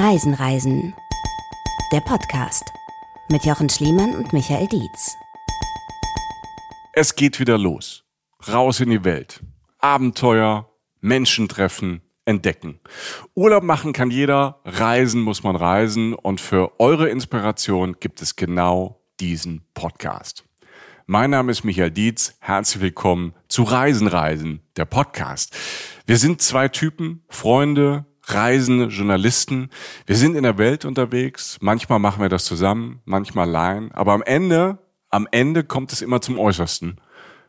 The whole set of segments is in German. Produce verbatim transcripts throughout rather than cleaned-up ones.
Reisen, Reisen. Der Podcast mit Jochen Schliemann und Michael Dietz. Es geht wieder los. Raus in die Welt. Abenteuer, Menschen treffen, entdecken. Urlaub machen kann jeder, reisen muss man reisen. Und für eure Inspiration gibt es genau diesen Podcast. Mein Name ist Michael Dietz. Herzlich willkommen zu Reisen, Reisen, der Podcast. Wir sind zwei Typen, Freunde, reisende Journalisten. Wir sind in der Welt unterwegs. Manchmal machen wir das zusammen, manchmal allein. Aber am Ende, am Ende kommt es immer zum Äußersten.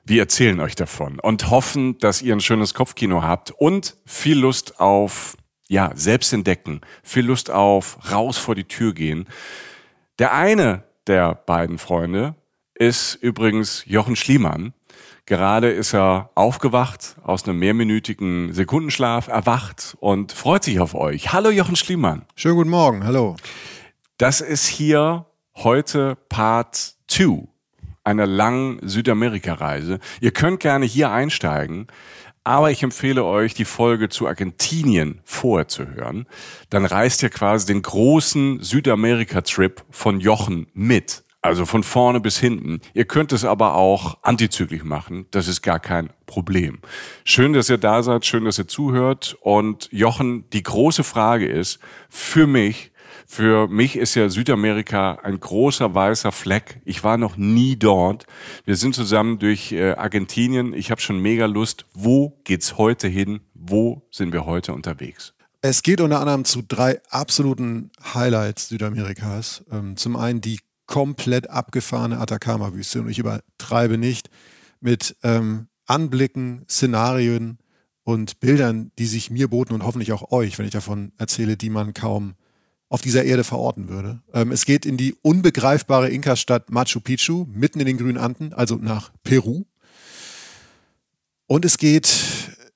Wir erzählen euch davon und hoffen, dass ihr ein schönes Kopfkino habt und viel Lust auf, ja, selbst entdecken, viel Lust auf raus vor die Tür gehen. Der eine der beiden Freunde ist übrigens Jochen Schliemann. Gerade ist er aufgewacht, aus einem mehrminütigen Sekundenschlaf erwacht und freut sich auf euch. Hallo Jochen Schliemann. Schönen guten Morgen, hallo. Das ist hier heute Part zwei einer langen Südamerika-Reise. Ihr könnt gerne hier einsteigen, aber ich empfehle euch, die Folge zu Argentinien vorher zu hören. Dann reist ihr quasi den großen Südamerika-Trip von Jochen mit. Also von vorne bis hinten. Ihr könnt es aber auch antizyklisch machen. Das ist gar kein Problem. Schön, dass ihr da seid. Schön, dass ihr zuhört. Und Jochen, die große Frage ist, für mich, für mich ist ja Südamerika ein großer weißer Fleck. Ich war noch nie dort. Wir sind zusammen durch Argentinien. Ich habe schon mega Lust. Wo geht's heute hin? Wo sind wir heute unterwegs? Es geht unter anderem zu drei absoluten Highlights Südamerikas. Zum einen die komplett abgefahrene Atacama-Wüste, und ich übertreibe nicht, mit ähm, Anblicken, Szenarien und Bildern, die sich mir boten und hoffentlich auch euch, wenn ich davon erzähle, die man kaum auf dieser Erde verorten würde. Ähm, es geht in die unbegreifbare Inka-Stadt Machu Picchu, mitten in den grünen Anden, also nach Peru. Und es geht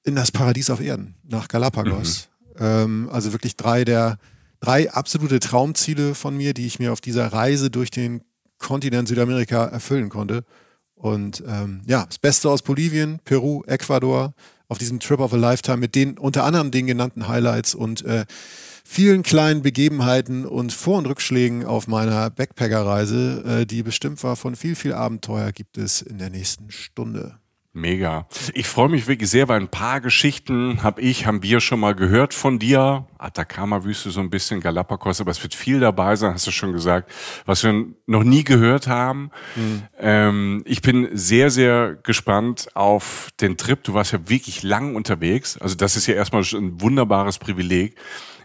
in das Paradies auf Erden, nach Galapagos. Mhm. Ähm, also wirklich drei der Drei absolute Traumziele von mir, die ich mir auf dieser Reise durch den Kontinent Südamerika erfüllen konnte. Und ähm, ja, das Beste aus Bolivien, Peru, Ecuador, auf diesem Trip of a Lifetime mit den unter anderem den genannten Highlights und äh, vielen kleinen Begebenheiten und Vor- und Rückschlägen auf meiner Backpacker-Reise, äh, die bestimmt war von viel, viel Abenteuer, gibt es in der nächsten Stunde. Mega. Ich freue mich wirklich sehr, weil ein paar Geschichten habe ich, haben wir schon mal gehört von dir. Atacama-Wüste so ein bisschen, Galapagos, aber es wird viel dabei sein, hast du schon gesagt, was wir noch nie gehört haben. Mhm. Ähm, ich bin sehr, sehr gespannt auf den Trip. Du warst ja wirklich lang unterwegs. Also das ist ja erstmal ein wunderbares Privileg,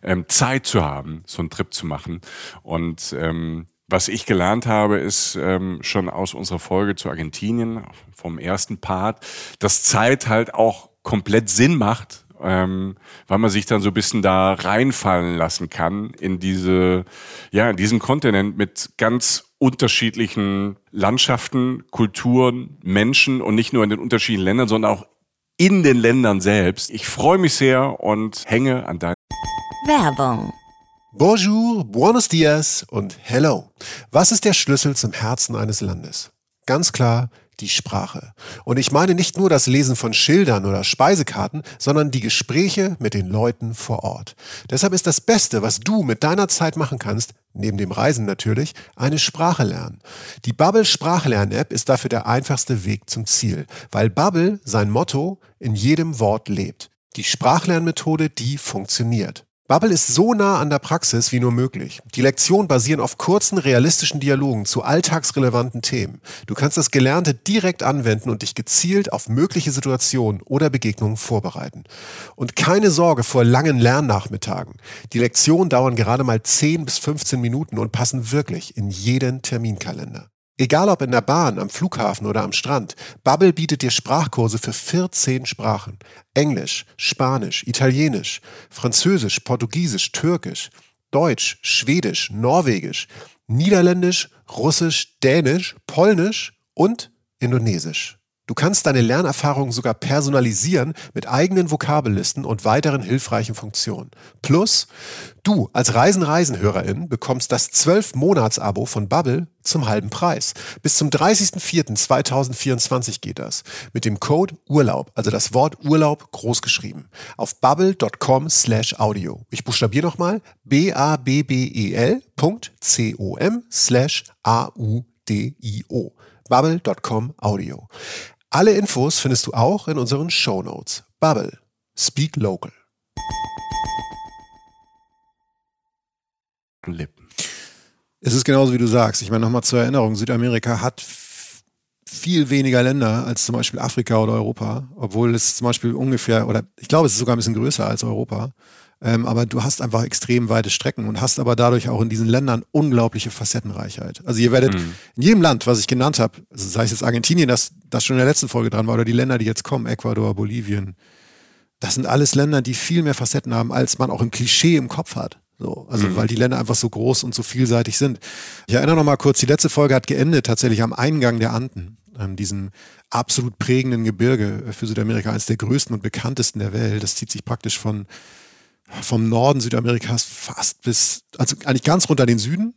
ähm, Zeit zu haben, so einen Trip zu machen. Und ähm, was ich gelernt habe, ist ähm, schon aus unserer Folge zu Argentinien, vom ersten Part, dass Zeit halt auch komplett Sinn macht, ähm, weil man sich dann so ein bisschen da reinfallen lassen kann in diese, ja, in diesen Kontinent mit ganz unterschiedlichen Landschaften, Kulturen, Menschen und nicht nur in den unterschiedlichen Ländern, sondern auch in den Ländern selbst. Ich freue mich sehr und hänge an deiner Werbung. Bonjour, buenos dias und hello. Was ist der Schlüssel zum Herzen eines Landes? Ganz klar, die Sprache. Und ich meine nicht nur das Lesen von Schildern oder Speisekarten, sondern die Gespräche mit den Leuten vor Ort. Deshalb ist das Beste, was du mit deiner Zeit machen kannst, neben dem Reisen natürlich, eine Sprache lernen. Die Babbel Sprachlern-App ist dafür der einfachste Weg zum Ziel, weil Babbel sein Motto in jedem Wort lebt. Die Sprachlernmethode, die funktioniert. Babbel ist so nah an der Praxis wie nur möglich. Die Lektionen basieren auf kurzen, realistischen Dialogen zu alltagsrelevanten Themen. Du kannst das Gelernte direkt anwenden und dich gezielt auf mögliche Situationen oder Begegnungen vorbereiten. Und keine Sorge vor langen Lernnachmittagen. Die Lektionen dauern gerade mal zehn bis fünfzehn Minuten und passen wirklich in jeden Terminkalender. Egal ob in der Bahn, am Flughafen oder am Strand, Babbel bietet dir Sprachkurse für vierzehn Sprachen. Englisch, Spanisch, Italienisch, Französisch, Portugiesisch, Türkisch, Deutsch, Schwedisch, Norwegisch, Niederländisch, Russisch, Dänisch, Polnisch und Indonesisch. Du kannst deine Lernerfahrung sogar personalisieren mit eigenen Vokabellisten und weiteren hilfreichen Funktionen. Plus, du als Reisen-Reisen-Hörerin bekommst das zwölf Monats Abo von Babbel zum halben Preis. Bis zum dreißigsten vierten zweitausendvierundzwanzig geht das. Mit dem Code Urlaub, also das Wort Urlaub großgeschrieben, auf babbel.com slash audio. Ich buchstabiere nochmal, b-a-b-b-e-l Punkt C-O-M slash A-U-D-I-O. Babbel Punkt com Audio. Alle Infos findest du auch in unseren Shownotes. Babbel. Speak Local. Lippen. Es ist genauso, wie du sagst. Ich meine, nochmal zur Erinnerung, Südamerika hat f- viel weniger Länder als zum Beispiel Afrika oder Europa, obwohl es zum Beispiel ungefähr, oder ich glaube, es ist sogar ein bisschen größer als Europa. Ähm, aber du hast einfach extrem weite Strecken und hast aber dadurch auch in diesen Ländern unglaubliche Facettenreichheit. Also ihr werdet mhm. in jedem Land, was ich genannt habe, also sei es jetzt Argentinien, das, das schon in der letzten Folge dran war, oder die Länder, die jetzt kommen, Ecuador, Bolivien, das sind alles Länder, die viel mehr Facetten haben, als man auch im Klischee im Kopf hat. So, also mhm. weil die Länder einfach so groß und so vielseitig sind. Ich erinnere noch mal kurz, die letzte Folge hat geendet tatsächlich am Eingang der Anden, ähm, diesem absolut prägenden Gebirge für Südamerika, eines der größten und bekanntesten der Welt. Das zieht sich praktisch von vom Norden Südamerikas fast bis, also eigentlich ganz runter den Süden.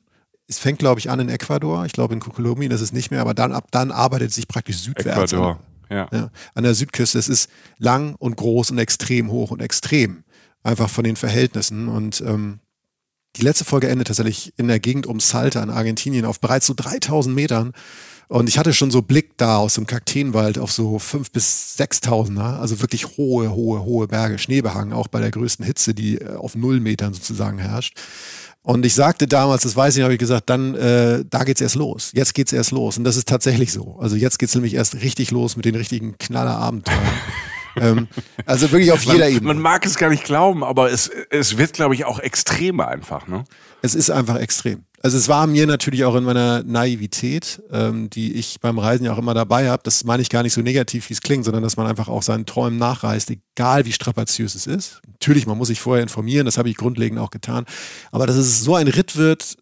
Es fängt, glaube ich, an in Ecuador. Ich glaube, in Kolumbien ist es nicht mehr, aber dann ab dann arbeitet es sich praktisch südwärts. Ecuador, an, ja. ja. An der Südküste. Es ist lang und groß und extrem hoch und extrem. Einfach von den Verhältnissen. Und ähm, die letzte Folge endet tatsächlich in der Gegend um Salta in Argentinien auf bereits so dreitausend Metern. Und ich hatte schon so Blick da aus dem Kakteenwald auf so fünftausend bis sechstausender, also wirklich hohe, hohe, hohe Berge, Schneebehang, auch bei der größten Hitze, die auf null Metern sozusagen herrscht. Und ich sagte damals, das weiß ich nicht, habe ich gesagt, dann, äh, da geht's erst los. Jetzt geht's erst los. Und das ist tatsächlich so. Also jetzt geht's nämlich erst richtig los mit den richtigen Knallerabenteuern. ähm, also wirklich auf jeder man, Ebene. Man mag es gar nicht glauben, aber es, es wird, glaube ich, auch extremer einfach, ne? Es ist einfach extrem. Also es war mir natürlich auch in meiner Naivität, ähm, die ich beim Reisen ja auch immer dabei habe, das meine ich gar nicht so negativ, wie es klingt, sondern dass man einfach auch seinen Träumen nachreist, egal wie strapaziös es ist. Natürlich, man muss sich vorher informieren, das habe ich grundlegend auch getan. Aber dass es so ein Ritt wird,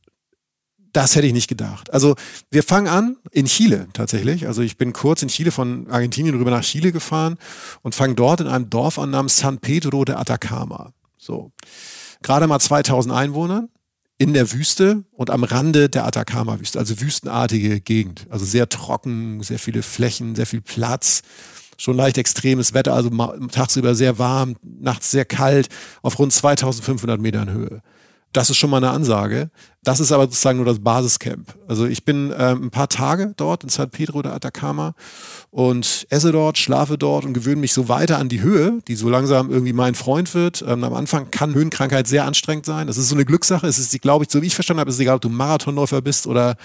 das hätte ich nicht gedacht. Also wir fangen an in Chile tatsächlich. Also ich bin kurz in Chile von Argentinien rüber nach Chile gefahren und fange dort in einem Dorf an namens San Pedro de Atacama. So, gerade mal zweitausend Einwohnern. In der Wüste und am Rande der Atacama-Wüste, also wüstenartige Gegend. Also sehr trocken, sehr viele Flächen, sehr viel Platz, schon leicht extremes Wetter, also tagsüber sehr warm, nachts sehr kalt, auf rund zweitausendfünfhundert Metern Höhe. Das ist schon mal eine Ansage. Das ist aber sozusagen nur das Basiscamp. Also ich bin äh, ein paar Tage dort in San Pedro de Atacama und esse dort, schlafe dort und gewöhne mich so weiter an die Höhe, die so langsam irgendwie mein Freund wird. Ähm, am Anfang kann Höhenkrankheit sehr anstrengend sein. Das ist so eine Glückssache. Es ist, glaube ich, so wie ich verstanden habe, ist es egal, ob du Marathonläufer bist oder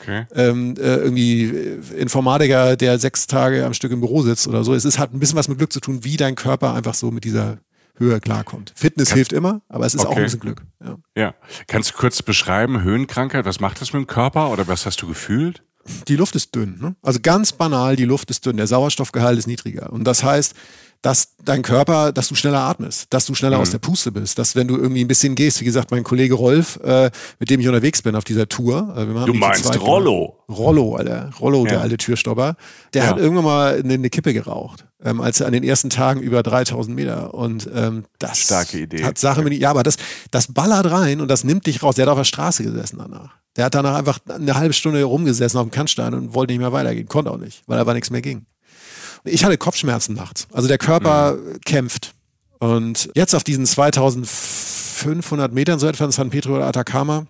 okay. ähm, äh, irgendwie Informatiker, der sechs Tage am Stück im Büro sitzt oder so. Es ist, hat ein bisschen was mit Glück zu tun, wie dein Körper einfach so mit dieser Höhe klarkommt. Fitness Kannst hilft immer, aber es ist okay. auch ein bisschen Glück. Ja. ja. Kannst du kurz beschreiben, Höhenkrankheit, was macht das mit dem Körper oder was hast du gefühlt? Die Luft ist dünn, ne? Also ganz banal, die Luft ist dünn, der Sauerstoffgehalt ist niedriger. Und das heißt, dass dein Körper, dass du schneller atmest, dass du schneller mhm. aus der Puste bist, dass wenn du irgendwie ein bisschen gehst, wie gesagt, mein Kollege Rolf, äh, mit dem ich unterwegs bin auf dieser Tour. Äh, wir du meinst Rollo? Rollo, Alter. Rollo, ja. der alte Türstopper. Der ja. hat irgendwann mal eine, eine Kippe geraucht, ähm, als er an den ersten Tagen über dreitausend Meter. Und ähm, das Starke Idee. Hat Sache mit, ja, aber das, das ballert rein und das nimmt dich raus. Der hat auf der Straße gesessen danach. Der hat danach einfach eine halbe Stunde rumgesessen auf dem Kannstein und wollte nicht mehr weitergehen, konnte auch nicht, weil aber nichts mehr ging. Ich hatte Kopfschmerzen nachts. Also der Körper mhm. kämpft. Und jetzt auf diesen zweitausendfünfhundert Metern, so etwa in San Pedro de Atacama,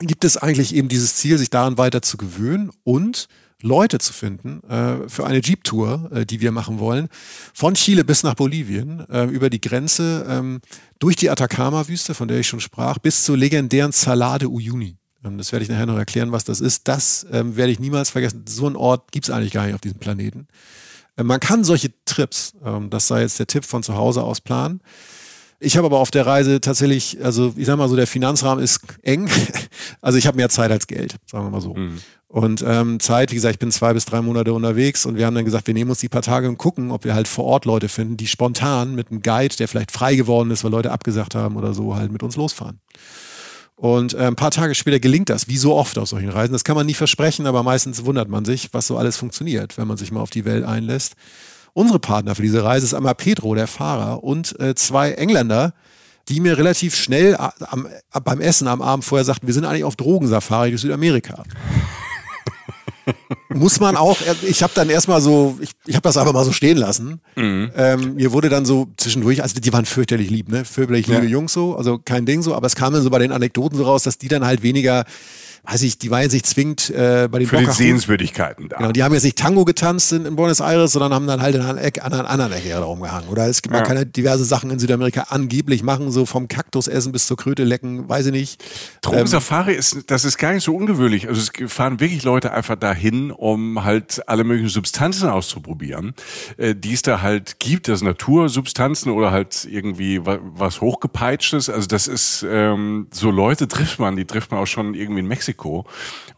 gibt es eigentlich eben dieses Ziel, sich daran weiter zu gewöhnen und Leute zu finden äh, für eine Jeep-Tour, äh, die wir machen wollen, von Chile bis nach Bolivien, äh, über die Grenze, äh, durch die Atacama-Wüste, von der ich schon sprach, bis zur legendären Salar de Uyuni. Das werde ich nachher noch erklären, was das ist. Das ähm, werde ich niemals vergessen. So einen Ort gibt es eigentlich gar nicht auf diesem Planeten. Äh, man kann solche Trips, ähm, das sei jetzt der Tipp, von zu Hause aus planen. Ich habe aber auf der Reise tatsächlich, also ich sag mal so, der Finanzrahmen ist eng. Also ich habe mehr Zeit als Geld, sagen wir mal so. Mhm. Und ähm, Zeit, wie gesagt, ich bin zwei bis drei Monate unterwegs und wir haben dann gesagt, wir nehmen uns die paar Tage und gucken, ob wir halt vor Ort Leute finden, die spontan mit einem Guide, der vielleicht frei geworden ist, weil Leute abgesagt haben oder so, halt mit uns losfahren. Und äh, ein paar Tage später gelingt das, wie so oft auf solchen Reisen. Das kann man nie versprechen, aber meistens wundert man sich, was so alles funktioniert, wenn man sich mal auf die Welt einlässt. Unsere Partner für diese Reise ist einmal Pedro, der Fahrer, und äh, zwei Engländer, die mir relativ schnell am, am, beim Essen am Abend vorher sagten, wir sind eigentlich auf Drogensafari durch Südamerika. Muss man auch, ich habe dann erstmal so, ich, ich habe das einfach mal so stehen lassen. Mhm. Ähm, mir wurde dann so zwischendurch, also die waren fürchterlich lieb, ne? Fürchterlich liebe ja. Jungs so, also kein Ding so, aber es kam dann so bei den Anekdoten so raus, dass die dann halt weniger, weiß ich, die waren jetzt nicht zwingend äh, bei den Für die Sehenswürdigkeiten da. Genau, die haben jetzt nicht Tango getanzt in, in Buenos Aires, sondern haben dann halt in einer Ecke, an einer anderen Ecke rumgehangen. Oder es gibt, man ja. kann halt diverse Sachen in Südamerika angeblich machen, so vom Kaktus essen bis zur Kröte lecken, weiß ich nicht. Drogensafari ähm, ist, das ist gar nicht so ungewöhnlich. Also es fahren wirklich Leute einfach dahin, um halt alle möglichen Substanzen auszuprobieren, äh, die es da halt gibt, das Natursubstanzen oder halt irgendwie was, was Hochgepeitschtes. Also das ist, ähm, so Leute trifft man, die trifft man auch schon irgendwie in Mexiko.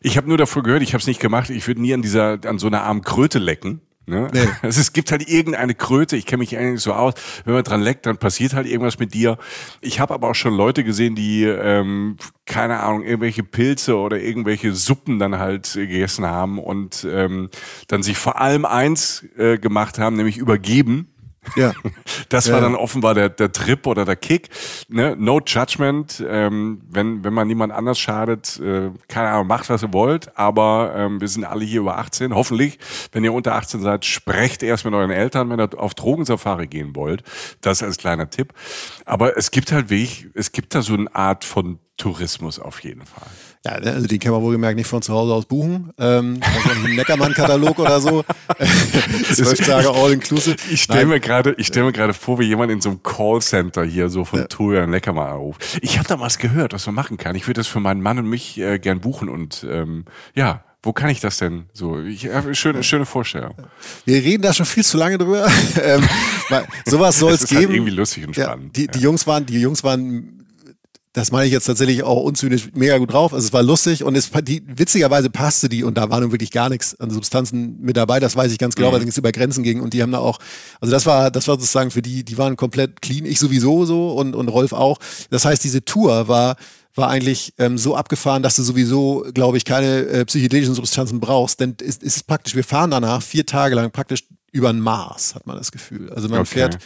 Ich habe nur davor gehört, ich habe es nicht gemacht, ich würde nie an dieser, an so einer armen Kröte lecken. Ne? Nee. Also es gibt halt irgendeine Kröte, ich kenne mich eigentlich nicht so aus, wenn man dran leckt, dann passiert halt irgendwas mit dir. Ich habe aber auch schon Leute gesehen, die, ähm, keine Ahnung, irgendwelche Pilze oder irgendwelche Suppen dann halt äh, gegessen haben und ähm, dann sich vor allem eins äh, gemacht haben, nämlich übergeben. Ja. Das ja. war dann offenbar der, der Trip oder der Kick. Ne? No judgment. Ähm, wenn, wenn man niemand anders schadet, äh, keine Ahnung, macht, was ihr wollt. Aber ähm, wir sind alle hier über achtzehn. Hoffentlich, wenn ihr unter achtzehn seid, sprecht erst mit euren Eltern, wenn ihr auf Drogensafari gehen wollt. Das als kleiner Tipp. Aber es gibt halt wirklich, es gibt da so eine Art von Tourismus auf jeden Fall. Ja, also den kann man wohlgemerkt nicht von zu Hause aus buchen. Ähm, also ein Neckermann-Katalog oder so. Zwölf Tage All-Inclusive. Ich stelle mir gerade stell vor, wie jemand in so einem Callcenter hier so von ja. Tour und Neckermann anruft. Ich habe da was gehört, was man machen kann. Ich würde das für meinen Mann und mich äh, gern buchen und ähm, ja, wo kann ich das denn so? Ich habe schöne, schöne Vorstellung. Wir reden da schon viel zu lange drüber. ähm, sowas soll es geben. Halt irgendwie lustig und spannend. Ja, die, die, ja. Jungs waren, die Jungs waren... Das meine ich jetzt tatsächlich auch unzynisch mega gut drauf. Also es war lustig und es die, witzigerweise passte die und da war nun wirklich gar nichts an Substanzen mit dabei. Das weiß ich ganz genau, weil es über Grenzen ging und die haben da auch, also das war, das war sozusagen für die, die waren komplett clean. Ich sowieso so und und Rolf auch. Das heißt, diese Tour war war eigentlich ähm, so abgefahren, dass du sowieso, glaube ich, keine äh, psychedelischen Substanzen brauchst, denn es, es ist praktisch. Wir fahren danach vier Tage lang praktisch über den Mars, hat man das Gefühl. Also man okay. fährt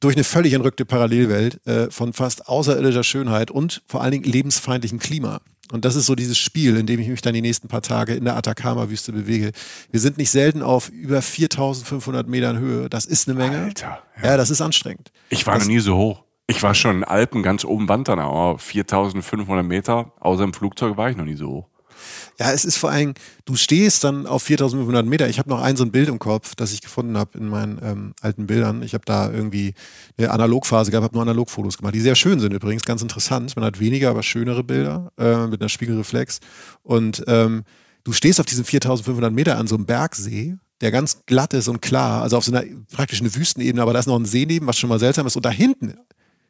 durch eine völlig entrückte Parallelwelt äh, von fast außerirdischer Schönheit und vor allen Dingen lebensfeindlichem Klima. Und das ist so dieses Spiel, in dem ich mich dann die nächsten paar Tage in der Atacama-Wüste bewege. Wir sind nicht selten auf über viertausendfünfhundert Metern Höhe. Das ist eine Menge. Alter, ja. ja, das ist anstrengend. Ich war das, noch nie so hoch. Ich war schon in den Alpen ganz oben Wandernau, aber viertausendfünfhundert Meter, außer im Flugzeug war ich noch nie so hoch. Ja, es ist vor allem, du stehst dann auf viertausendfünfhundert Meter. Ich habe noch ein so ein Bild im Kopf, das ich gefunden habe in meinen ähm, alten Bildern. Ich habe da irgendwie eine Analogphase gehabt, habe nur Analogfotos gemacht, die sehr schön sind übrigens, ganz interessant. Man hat weniger, aber schönere Bilder äh, mit einer Spiegelreflex. Und ähm, du stehst auf diesen viertausendfünfhundert Meter an so einem Bergsee, der ganz glatt ist und klar, also auf so einer praktisch eine Wüstenebene, aber da ist noch ein See neben, was schon mal seltsam ist. Und da hinten,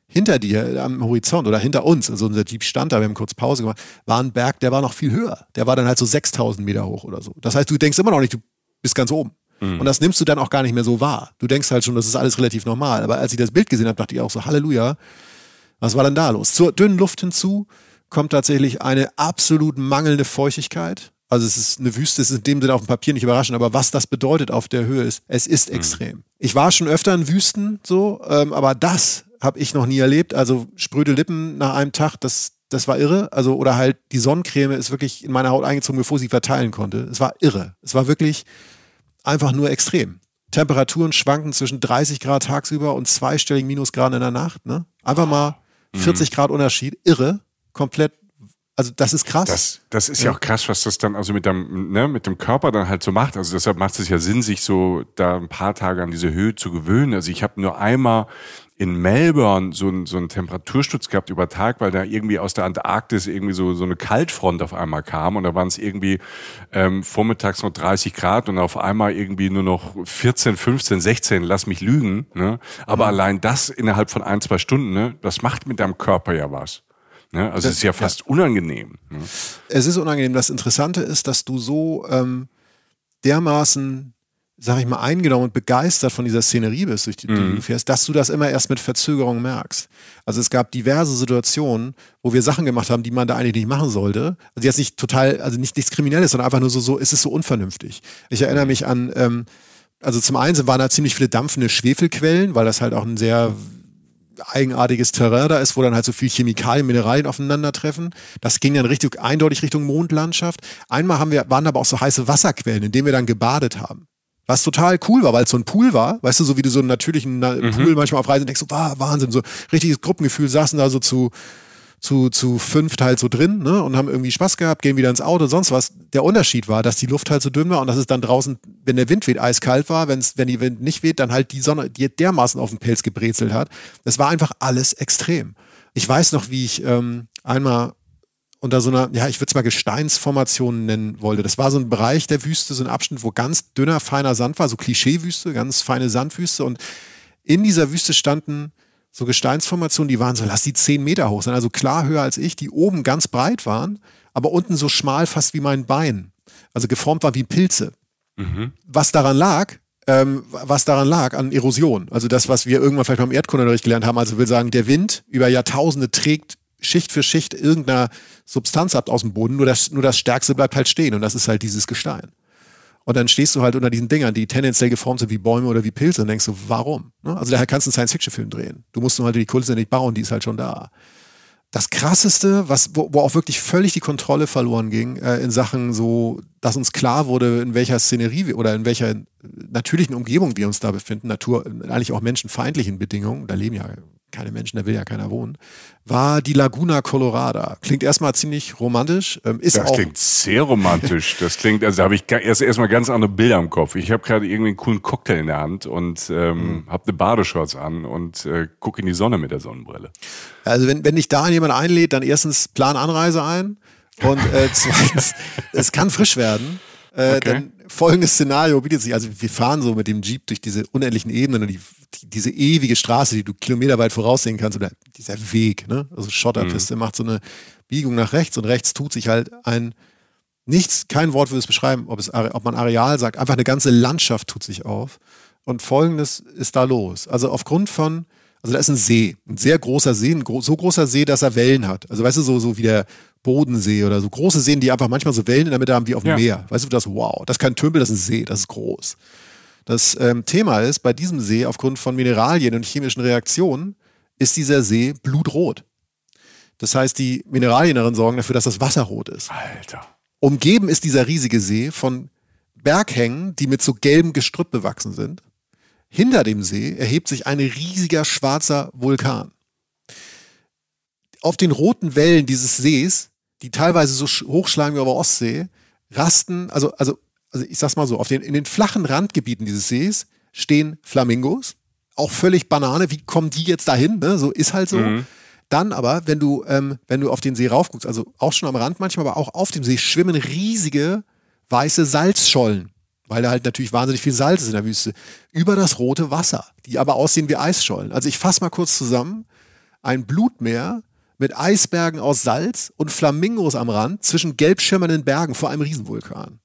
hinter dir am Horizont oder hinter uns, also unser Jeep stand da, wir haben kurz Pause gemacht, war ein Berg, der war noch viel höher. Der war dann halt so sechstausend Meter hoch oder so. Das heißt, du denkst immer noch nicht, du bist ganz oben. Mhm. Und das nimmst du dann auch gar nicht mehr so wahr. Du denkst halt schon, das ist alles relativ normal. Aber als ich das Bild gesehen habe, dachte ich auch so, Halleluja, was war denn da los? Zur dünnen Luft hinzu kommt tatsächlich eine absolut mangelnde Feuchtigkeit. Also es ist eine Wüste, es ist in dem Sinne auf dem Papier nicht überraschend, aber was das bedeutet auf der Höhe ist, es ist mhm. extrem. Ich war schon öfter in Wüsten, so, ähm, aber das habe ich noch nie erlebt. Also spröde Lippen nach einem Tag, das, das war irre. Also, oder halt die Sonnencreme ist wirklich in meine Haut eingezogen, bevor sie verteilen konnte. Es war irre. Es war wirklich einfach nur extrem. Temperaturen schwanken zwischen dreißig Grad tagsüber und zweistelligen Minusgraden in der Nacht. Ne? Einfach mal vierzig mhm. Grad Unterschied. Irre. Komplett. Also das ist krass. Das, das ist ja. ja auch krass, was das dann also mit dem, ne, mit dem Körper dann halt so macht. Also deshalb macht es ja Sinn, sich so da ein paar Tage an diese Höhe zu gewöhnen. Also ich habe nur einmal in Melbourne so einen so einen Temperatursturz gehabt über Tag, weil da irgendwie aus der Antarktis irgendwie so so eine Kaltfront auf einmal kam und da waren es irgendwie ähm, vormittags noch dreißig Grad und auf einmal irgendwie nur noch vierzehn, fünfzehn, sechzehn, lass mich lügen. Ne? Aber mhm. allein das innerhalb von ein, zwei Stunden, ne, das macht mit deinem Körper ja was. Ne? Also es ist ja fast ja. unangenehm. Ne? Es ist unangenehm. Das Interessante ist, dass du so ähm, dermaßen sag ich mal, eingenommen und begeistert von dieser Szenerie bist, durch die, mhm. die du fährst, dass du das immer erst mit Verzögerung merkst. Also es gab diverse Situationen, wo wir Sachen gemacht haben, die man da eigentlich nicht machen sollte. Also jetzt nicht total, also nicht nichts Kriminelles, sondern einfach nur so, so, es ist so unvernünftig. Ich erinnere mich an, ähm, also zum einen waren da ziemlich viele dampfende Schwefelquellen, weil das halt auch ein sehr eigenartiges Terrain da ist, wo dann halt so viel Chemikalien, Mineralien aufeinandertreffen. Das ging dann richtig, eindeutig Richtung Mondlandschaft. Einmal haben wir, waren aber auch so heiße Wasserquellen, in denen wir dann gebadet haben. Was total cool war, weil es so ein Pool war, weißt du, so wie du so einen natürlichen mhm. Pool manchmal auf Reisen denkst, so, wow, Wahnsinn, so richtiges Gruppengefühl, saßen da so zu, zu, zu fünft halt so drin, ne, und haben irgendwie Spaß gehabt, gehen wieder ins Auto, sonst was. Der Unterschied war, dass die Luft halt so dünn war und dass es dann draußen, wenn der Wind weht, eiskalt war, wenn's, wenn die Wind nicht weht, dann halt die Sonne dir dermaßen auf den Pelz gebrezelt hat. Das war einfach alles extrem. Ich weiß noch, wie ich ähm, einmal unter so einer, ja, ich würde es mal Gesteinsformation nennen wollte. Das war so ein Bereich der Wüste, so ein Abschnitt, wo ganz dünner, feiner Sand war, so Klischeewüste, ganz feine Sandwüste. Und in dieser Wüste standen so Gesteinsformationen, die waren so, lass die zehn Meter hoch sein, also klar höher als ich, die oben ganz breit waren, aber unten so schmal fast wie mein Bein. Also geformt war wie Pilze. Mhm. Was daran lag, Ähm, was daran lag, an Erosion. Also das, was wir irgendwann vielleicht beim Erdkundeunterricht gelernt haben, also will sagen, der Wind über Jahrtausende trägt Schicht für Schicht irgendeiner Substanz ab aus dem Boden, nur das, nur das Stärkste bleibt halt stehen und das ist halt dieses Gestein. Und dann stehst du halt unter diesen Dingern, die tendenziell geformt sind wie Bäume oder wie Pilze und denkst so, warum? Also daher kannst du einen Science-Fiction-Film drehen. Du musst nur halt die Kulisse nicht bauen, die ist halt schon da. Das Krasseste, was, wo, wo auch wirklich völlig die Kontrolle verloren ging, äh, in Sachen so, dass uns klar wurde, in welcher Szenerie wir, oder in welcher natürlichen Umgebung wir uns da befinden, Natur, eigentlich auch menschenfeindlichen Bedingungen, da leben ja keine Menschen, da will ja keiner wohnen, war die Laguna Colorada. Klingt erstmal ziemlich romantisch. Ähm, ist das auch klingt sehr romantisch. Das klingt, also da habe ich erst erstmal ganz andere Bilder im Kopf. Ich habe gerade irgendwie einen coolen Cocktail in der Hand und ähm, mhm. habe eine Badeshorts an und äh, gucke in die Sonne mit der Sonnenbrille. Also wenn, wenn dich da jemand einlädt, dann erstens plan Anreise ein und äh, zweitens, es kann frisch werden. Äh, okay. Dann folgendes Szenario bietet sich, also wir fahren so mit dem Jeep durch diese unendlichen Ebenen und die, die, diese ewige Straße, die du kilometerweit voraussehen kannst, oder dieser Weg, ne? Also Schotterpiste mhm. macht so eine Biegung nach rechts und rechts tut sich halt ein, nichts, kein Wort würde es beschreiben, ob, es, ob man Areal sagt, einfach eine ganze Landschaft tut sich auf und folgendes ist da los. Also aufgrund von, also da ist ein See, ein sehr großer See, ein gro- so großer See, dass er Wellen hat. Also weißt du, so, so wie der Bodensee oder so große Seen, die einfach manchmal so Wellen in der Mitte haben wie auf dem ja. Meer. Weißt du, das, wow, das ist kein Tümpel, das ist ein See, das ist groß. Das ähm, Thema ist, bei diesem See, aufgrund von Mineralien und chemischen Reaktionen, ist dieser See blutrot. Das heißt, die Mineralien darin sorgen dafür, dass das Wasser rot ist. Alter. Umgeben ist dieser riesige See von Berghängen, die mit so gelbem Gestrüpp bewachsen sind. Hinter dem See erhebt sich ein riesiger schwarzer Vulkan. Auf den roten Wellen dieses Sees, die teilweise so hochschlagen wie über Ostsee, rasten, also, also, also ich sag's mal so, auf den, in den flachen Randgebieten dieses Sees stehen Flamingos, auch völlig Banane, wie kommen die jetzt dahin, ne? So ist halt so. Mhm. Dann aber, wenn du, ähm, wenn du auf den See raufguckst, also auch schon am Rand manchmal, aber auch auf dem See schwimmen riesige weiße Salzschollen. Weil da halt natürlich wahnsinnig viel Salz ist in der Wüste, über das rote Wasser, die aber aussehen wie Eisschollen. Also ich fasse mal kurz zusammen, ein Blutmeer mit Eisbergen aus Salz und Flamingos am Rand zwischen gelb schimmernden Bergen vor einem Riesenvulkan.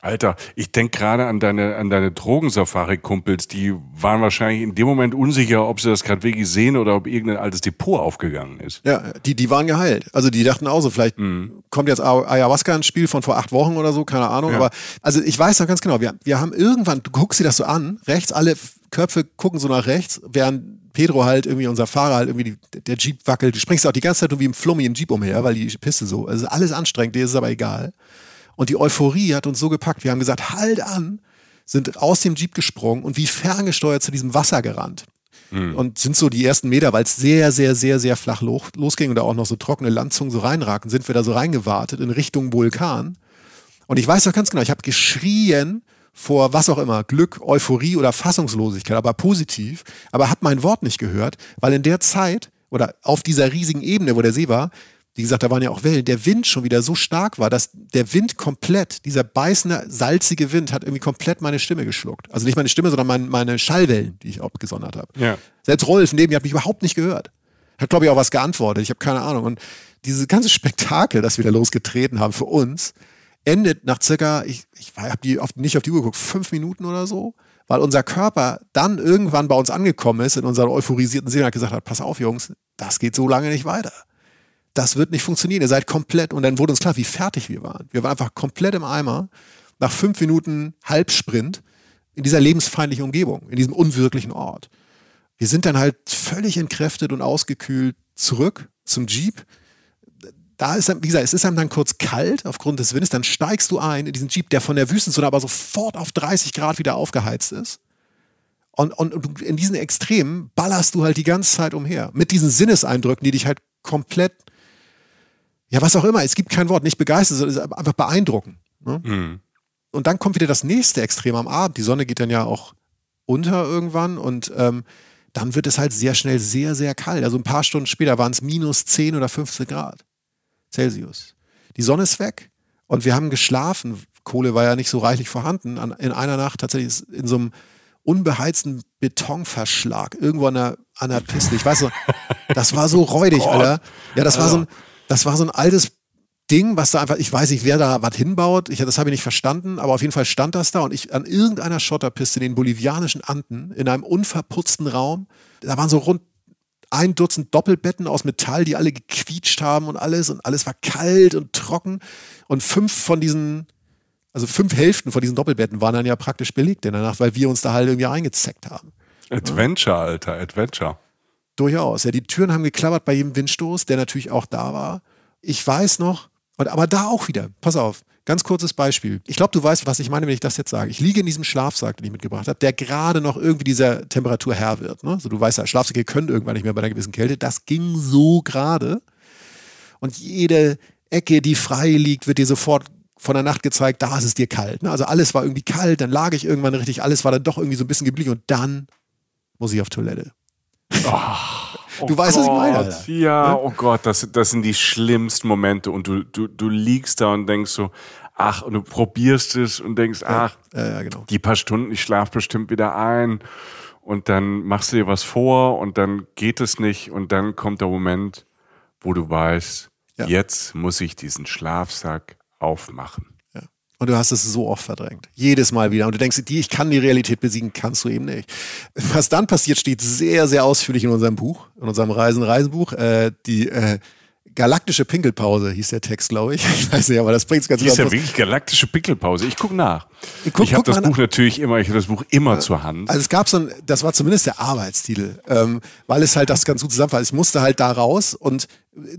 Alter, ich denke gerade an deine, an deine Drogensafari-Kumpels, die waren wahrscheinlich in dem Moment unsicher, ob sie das gerade wirklich sehen oder ob irgendein altes Depot aufgegangen ist. Ja, die, die waren geheilt. Also die dachten auch so, vielleicht mhm. kommt jetzt Ayahuasca ins Spiel von vor acht Wochen oder so, keine Ahnung. Ja. Aber also ich weiß noch ganz genau, wir, wir haben irgendwann, du guckst dir das so an, rechts, alle Köpfe gucken so nach rechts, während Pedro halt irgendwie, unser Fahrer halt irgendwie, die, der Jeep wackelt. Du springst auch die ganze Zeit wie im Flummi im Jeep umher, weil die Piste so, also alles anstrengend, dir ist es aber egal. Und die Euphorie hat uns so gepackt. Wir haben gesagt, halt an, sind aus dem Jeep gesprungen und wie ferngesteuert zu diesem Wasser gerannt. Mhm. Und sind so die ersten Meter, weil es sehr, sehr, sehr, sehr flach lo- losging und da auch noch so trockene Landzungen so reinragten, sind wir da so reingewartet in Richtung Vulkan. Und ich weiß noch ganz genau, ich habe geschrien vor was auch immer, Glück, Euphorie oder Fassungslosigkeit, aber positiv, aber habe mein Wort nicht gehört, weil in der Zeit oder auf dieser riesigen Ebene, wo der See war, wie gesagt, da waren ja auch Wellen, der Wind schon wieder so stark war, dass der Wind komplett, dieser beißende, salzige Wind hat irgendwie komplett meine Stimme geschluckt. Also nicht meine Stimme, sondern mein, meine Schallwellen, die ich abgesondert habe. Ja. Selbst Rolf neben mir hat mich überhaupt nicht gehört. Hat, glaube ich, auch was geantwortet. Ich habe keine Ahnung. Und dieses ganze Spektakel, das wir da losgetreten haben für uns, endet nach circa, ich, ich habe die oft nicht auf die Uhr geguckt, fünf Minuten oder so, weil unser Körper dann irgendwann bei uns angekommen ist, in unserer euphorisierten Seele, und gesagt hat, pass auf Jungs, das geht so lange nicht weiter. Das wird nicht funktionieren, ihr seid komplett, und dann wurde uns klar, wie fertig wir waren. Wir waren einfach komplett im Eimer, nach fünf Minuten Halbsprint, in dieser lebensfeindlichen Umgebung, in diesem unwirklichen Ort. Wir sind dann halt völlig entkräftet und ausgekühlt zurück zum Jeep. Da ist dann, wie gesagt, es ist einem dann kurz kalt aufgrund des Windes, dann steigst du ein in diesen Jeep, der von der Wüstenzone aber sofort auf dreißig Grad wieder aufgeheizt ist. Und, und, und in diesen Extremen ballerst du halt die ganze Zeit umher. Mit diesen Sinneseindrücken, die dich halt komplett, ja was auch immer, es gibt kein Wort, nicht begeistert, sondern einfach beeindrucken. Ne? Mhm. Und dann kommt wieder das nächste Extrem am Abend. Die Sonne geht dann ja auch unter irgendwann und ähm, dann wird es halt sehr schnell sehr, sehr kalt. Also ein paar Stunden später waren es minus zehn oder fünfzehn Grad Celsius. Die Sonne ist weg und wir haben geschlafen. Kohle war ja nicht so reichlich vorhanden. An, in einer Nacht tatsächlich in so einem unbeheizten Betonverschlag irgendwo an der, an der Piste. Ich weiß noch, das war so räudig, oh Alter. Ja, das war so ein, das war so ein altes Ding, was da einfach, ich weiß nicht, wer da was hinbaut, ich, das habe ich nicht verstanden, aber auf jeden Fall stand das da und ich an irgendeiner Schotterpiste in den bolivianischen Anden, in einem unverputzten Raum, da waren so rund ein Dutzend Doppelbetten aus Metall, die alle gequietscht haben und alles und alles war kalt und trocken und fünf von diesen, also fünf Hälften von diesen Doppelbetten waren dann ja praktisch belegt in der Nacht, weil wir uns da halt irgendwie eingezeckt haben. Adventure, ja. Alter, Adventure. Durchaus, ja, die Türen haben geklappert bei jedem Windstoß, der natürlich auch da war. Ich weiß noch, und aber da auch wieder, pass auf, ganz kurzes Beispiel. Ich glaube, du weißt, was ich meine, wenn ich das jetzt sage. Ich liege in diesem Schlafsack, den ich mitgebracht habe, der gerade noch irgendwie dieser Temperatur Herr wird. Ne? Also du weißt ja, Schlafsäcke können irgendwann nicht mehr bei einer gewissen Kälte. Das ging so gerade. Und jede Ecke, die frei liegt, wird dir sofort von der Nacht gezeigt, da ist es dir kalt. Ne? Also alles war irgendwie kalt, dann lag ich irgendwann richtig, alles war dann doch irgendwie so ein bisschen geblieben und dann muss ich auf Toilette. Oh. Du oh weißt, Gott. Was ich meine, Alter. Ja, ne? Oh Gott, das, das sind die schlimmsten Momente. Und du, du, du liegst da und denkst so, ach, und du probierst es und denkst, ach, ja, ja, genau. Die paar Stunden, ich schlafe bestimmt wieder ein. Und dann machst du dir was vor und dann geht es nicht. Und dann kommt der Moment, wo du weißt, ja. Jetzt muss ich diesen Schlafsack aufmachen. Ja. Und du hast es so oft verdrängt. Jedes Mal wieder. Und du denkst, ich kann die Realität besiegen, kannst du eben nicht. Was dann passiert, steht sehr, sehr ausführlich in unserem Buch, in unserem Reisen-Reisenbuch. Äh, die äh, galaktische Pinkelpause hieß der Text, glaube ich. Ich weiß nicht, aber das bringt es ganz gut. Ist ja wirklich galaktische Pinkelpause. Ich gucke nach. Guck, ich habe das Buch natürlich immer, ich habe das Buch immer äh, zur Hand. Also es gab so ein, das war zumindest der Arbeitstitel, ähm, weil es halt das ganz gut zusammenfasst. Ich musste halt da raus und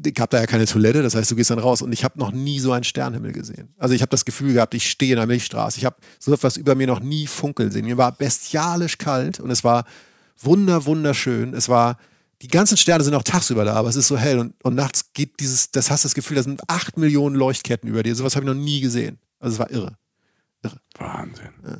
ich gab da ja keine Toilette, das heißt, du gehst dann raus und ich habe noch nie so einen Sternenhimmel gesehen. Also ich habe das Gefühl gehabt, ich stehe in einer Milchstraße. Ich habe so etwas über mir noch nie funkeln sehen. Mir war bestialisch kalt und es war wunder, wunderschön. Es war, die ganzen Sterne sind auch tagsüber da, aber es ist so hell und, und nachts geht dieses, das hast du das Gefühl, da sind acht Millionen Leuchtketten über dir. Sowas habe ich noch nie gesehen. Also es war irre. Irre. Wahnsinn. Ja.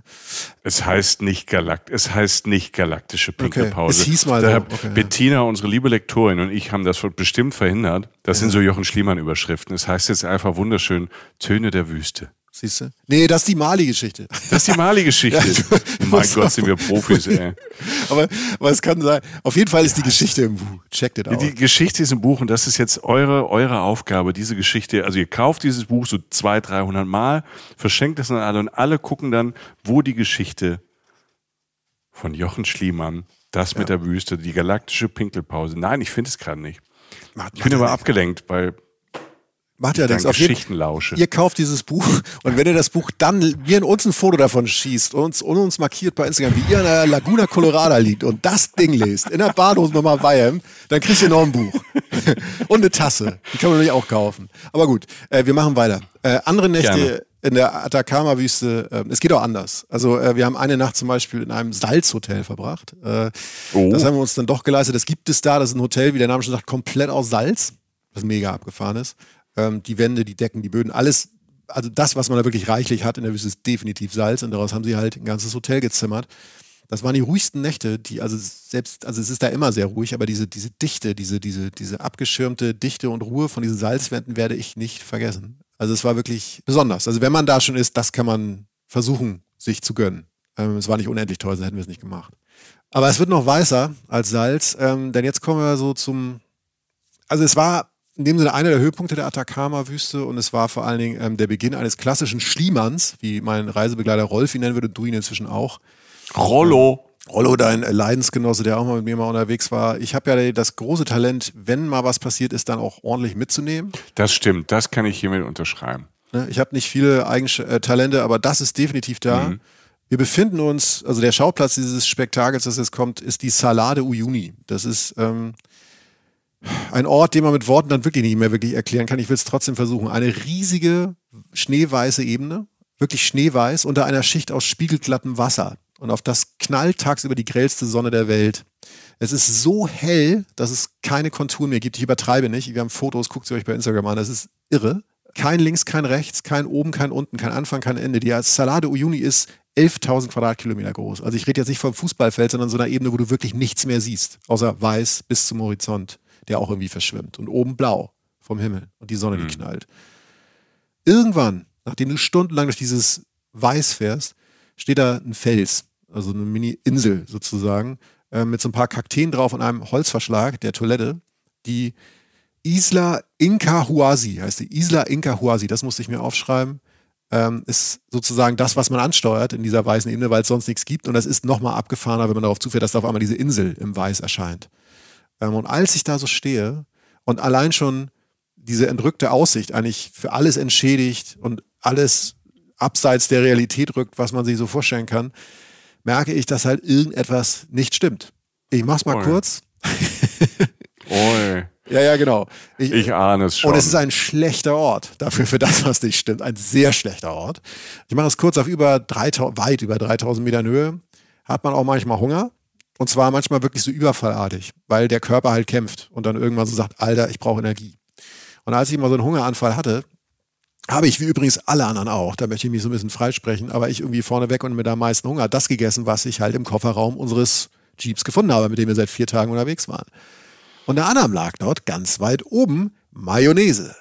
Es heißt nicht Galakt, es heißt nicht galaktische Pinkelpause. Okay. Es hieß mal so. Okay, Bettina, ja. Unsere liebe Lektorin und ich haben das bestimmt verhindert. Das ja. Sind so Jochen Schliemann Überschriften. Es heißt jetzt einfach wunderschön Töne der Wüste. Siehst du? Nee, das ist die Mali-Geschichte. Das ist die Mali-Geschichte. Ja, mein Gott, sind wir Profis, ey. aber, aber es kann sein, auf jeden Fall ist ja. Die Geschichte im Buch. Checkt it out. Die Geschichte ist im Buch und das ist jetzt eure, eure Aufgabe, diese Geschichte. Also ihr kauft dieses Buch so zweihundert, dreihundert Mal, verschenkt es an alle und alle gucken dann, wo die Geschichte von Jochen Schliemann, das ja. Mit der Wüste, die galaktische Pinkelpause. Nein, ich finde es gerade nicht. Macht ich bin aber abgelenkt, weil... Macht ja nichts. Auf Geschichtenlausche. Ihr kauft dieses Buch und wenn ihr das Buch dann, wir in uns ein Foto davon schießt und uns, und uns markiert bei Instagram, wie ihr in der Laguna Colorada liegt und das Ding lest, in der Badehose nochmal Weihem, dann kriegt ihr noch ein Buch. Und eine Tasse. Die kann man natürlich auch kaufen. Aber gut, äh, wir machen weiter. Äh, andere Nächte Gerne. In der Atacama-Wüste, äh, es geht auch anders. Also äh, wir haben eine Nacht zum Beispiel in einem Salzhotel verbracht. Äh, oh. Das haben wir uns dann doch geleistet. Das gibt es da, das ist ein Hotel, wie der Name schon sagt, komplett aus Salz, was mega abgefahren ist. Die Wände, die Decken, die Böden, alles, also das, was man da wirklich reichlich hat in der Wüste, ist definitiv Salz und daraus haben sie halt ein ganzes Hotel gezimmert. Das waren die ruhigsten Nächte, die, also selbst, also es ist da immer sehr ruhig, aber diese, diese Dichte, diese, diese, diese abgeschirmte Dichte und Ruhe von diesen Salzwänden werde ich nicht vergessen. Also es war wirklich besonders. Also wenn man da schon ist, das kann man versuchen, sich zu gönnen. Ähm, es war nicht unendlich teuer, sonst hätten wir es nicht gemacht. Aber es wird noch weißer als Salz, ähm, denn jetzt kommen wir so zum, also es war in dem Sinne einer der Höhepunkte der Atacama-Wüste und es war vor allen Dingen ähm, der Beginn eines klassischen Schliemanns, wie mein Reisebegleiter Rolf ihn nennen würde, du ihn inzwischen auch. Rollo. Rollo, dein Leidensgenosse, der auch mal mit mir mal unterwegs war. Ich habe ja das große Talent, wenn mal was passiert ist, dann auch ordentlich mitzunehmen. Das stimmt, das kann ich hiermit unterschreiben. Ich habe nicht viele Eigensch- äh, Talente, aber das ist definitiv da. Mhm. Wir befinden uns, also der Schauplatz dieses Spektakels, das jetzt kommt, ist die Salar de Uyuni. Das ist ähm, ein Ort, den man mit Worten dann wirklich nicht mehr wirklich erklären kann. Ich will es trotzdem versuchen. Eine riesige schneeweiße Ebene, wirklich schneeweiß, unter einer Schicht aus spiegelglattem Wasser. Und auf das knallt tagsüber die grellste Sonne der Welt. Es ist so hell, dass es keine Konturen mehr gibt. Ich übertreibe nicht. Wir haben Fotos, guckt sie euch bei Instagram an. Das ist irre. Kein Links, kein Rechts, kein Oben, kein Unten, kein Anfang, kein Ende. Die Salar de Uyuni ist elftausend Quadratkilometer groß. Also ich rede jetzt nicht vom Fußballfeld, sondern so einer Ebene, wo du wirklich nichts mehr siehst. Außer weiß bis zum Horizont, der auch irgendwie verschwimmt. Und oben blau vom Himmel und die Sonne, die mhm. knallt. Irgendwann, nachdem du stundenlang durch dieses Weiß fährst, steht da ein Fels, also eine Mini-Insel sozusagen, äh, mit so ein paar Kakteen drauf und einem Holzverschlag der Toilette. Die Isla Inca Huasi heißt die. Isla Inca Huasi, das musste ich mir aufschreiben, ähm, ist sozusagen das, was man ansteuert in dieser weißen Ebene, weil es sonst nichts gibt. Und das ist nochmal abgefahrener, wenn man darauf zufährt, dass da auf einmal diese Insel im Weiß erscheint. Ähm, und als ich da so stehe und allein schon diese entrückte Aussicht eigentlich für alles entschädigt und alles abseits der Realität rückt, was man sich so vorstellen kann, merke ich, dass halt irgendetwas nicht stimmt. Ich mach's mal Oi. kurz. Oi. Ja, ja, genau. Ich, ich ahne es schon. Und es ist ein schlechter Ort dafür, für das, was nicht stimmt. Ein sehr schlechter Ort. Ich mache es kurz auf über dreitausend, weit über dreitausend Metern Höhe. Hat man auch manchmal Hunger. Und zwar manchmal wirklich so überfallartig, weil der Körper halt kämpft und dann irgendwann so sagt, Alter, ich brauche Energie. Und als ich mal so einen Hungeranfall hatte, habe ich, wie übrigens alle anderen auch, da möchte ich mich so ein bisschen freisprechen, aber ich irgendwie vorneweg und mit am meisten Hunger das gegessen, was ich halt im Kofferraum unseres Jeeps gefunden habe, mit dem wir seit vier Tagen unterwegs waren. Unter anderem lag dort ganz weit oben Mayonnaise.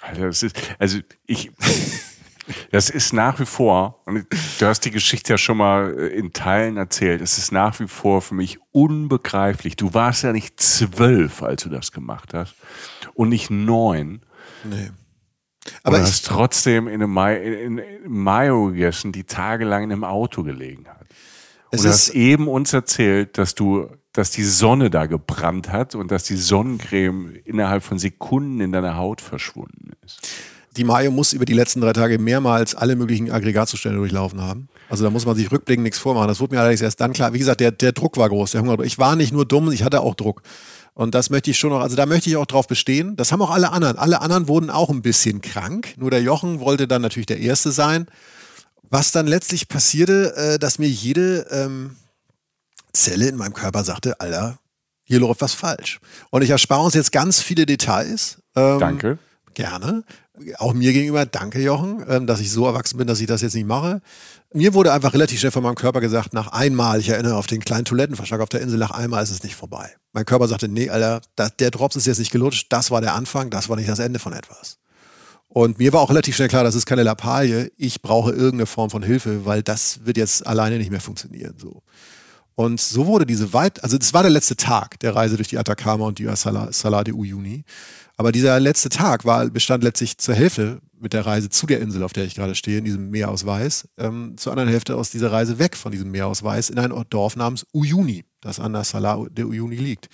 Also, das ist, also ich, das ist nach wie vor, und du hast die Geschichte ja schon mal in Teilen erzählt, es ist nach wie vor für mich unbegreiflich. Du warst ja nicht zwölf, als du das gemacht hast, und nicht neun. Nee. Aber du hast trotzdem in einem Mayo, in, in Mayo gegessen, die tagelang in einem Auto gelegen hat. Und du hast eben uns erzählt, dass du, dass die Sonne da gebrannt hat und dass die Sonnencreme innerhalb von Sekunden in deiner Haut verschwunden ist. Die Mayo muss über die letzten drei Tage mehrmals alle möglichen Aggregatzustände durchlaufen haben. Also da muss man sich rückblickend nichts vormachen. Das wurde mir allerdings erst dann klar. Wie gesagt, der, der Druck war groß, der Hunger. Ich war nicht nur dumm, ich hatte auch Druck. Und das möchte ich schon noch, also da möchte ich auch drauf bestehen. Das haben auch alle anderen. Alle anderen wurden auch ein bisschen krank. Nur der Jochen wollte dann natürlich der Erste sein. Was dann letztlich passierte, äh, dass mir jede ähm, Zelle in meinem Körper sagte, Alter, hier läuft was falsch. Und ich erspare uns jetzt ganz viele Details. Ähm, Danke. Gerne. Auch mir gegenüber, danke Jochen, dass ich so erwachsen bin, dass ich das jetzt nicht mache. Mir wurde einfach relativ schnell von meinem Körper gesagt, nach einmal, ich erinnere auf den kleinen Toilettenverschlag auf der Insel, nach einmal ist es nicht vorbei. Mein Körper sagte, nee, Alter, das, der Drops ist jetzt nicht gelutscht, das war der Anfang, das war nicht das Ende von etwas. Und mir war auch relativ schnell klar, das ist keine Lappalie, ich brauche irgendeine Form von Hilfe, weil das wird jetzt alleine nicht mehr funktionieren. So. Und so wurde diese weit, also das war der letzte Tag der Reise durch die Atacama und die Salar, Salar de Uyuni. Aber dieser letzte Tag war, bestand letztlich zur Hälfte mit der Reise zu der Insel, auf der ich gerade stehe, in diesem Meer aus Weiß, ähm, zur anderen Hälfte aus dieser Reise weg von diesem Meer aus Weiß in ein Dorf namens Uyuni, das an der Salar de Uyuni liegt.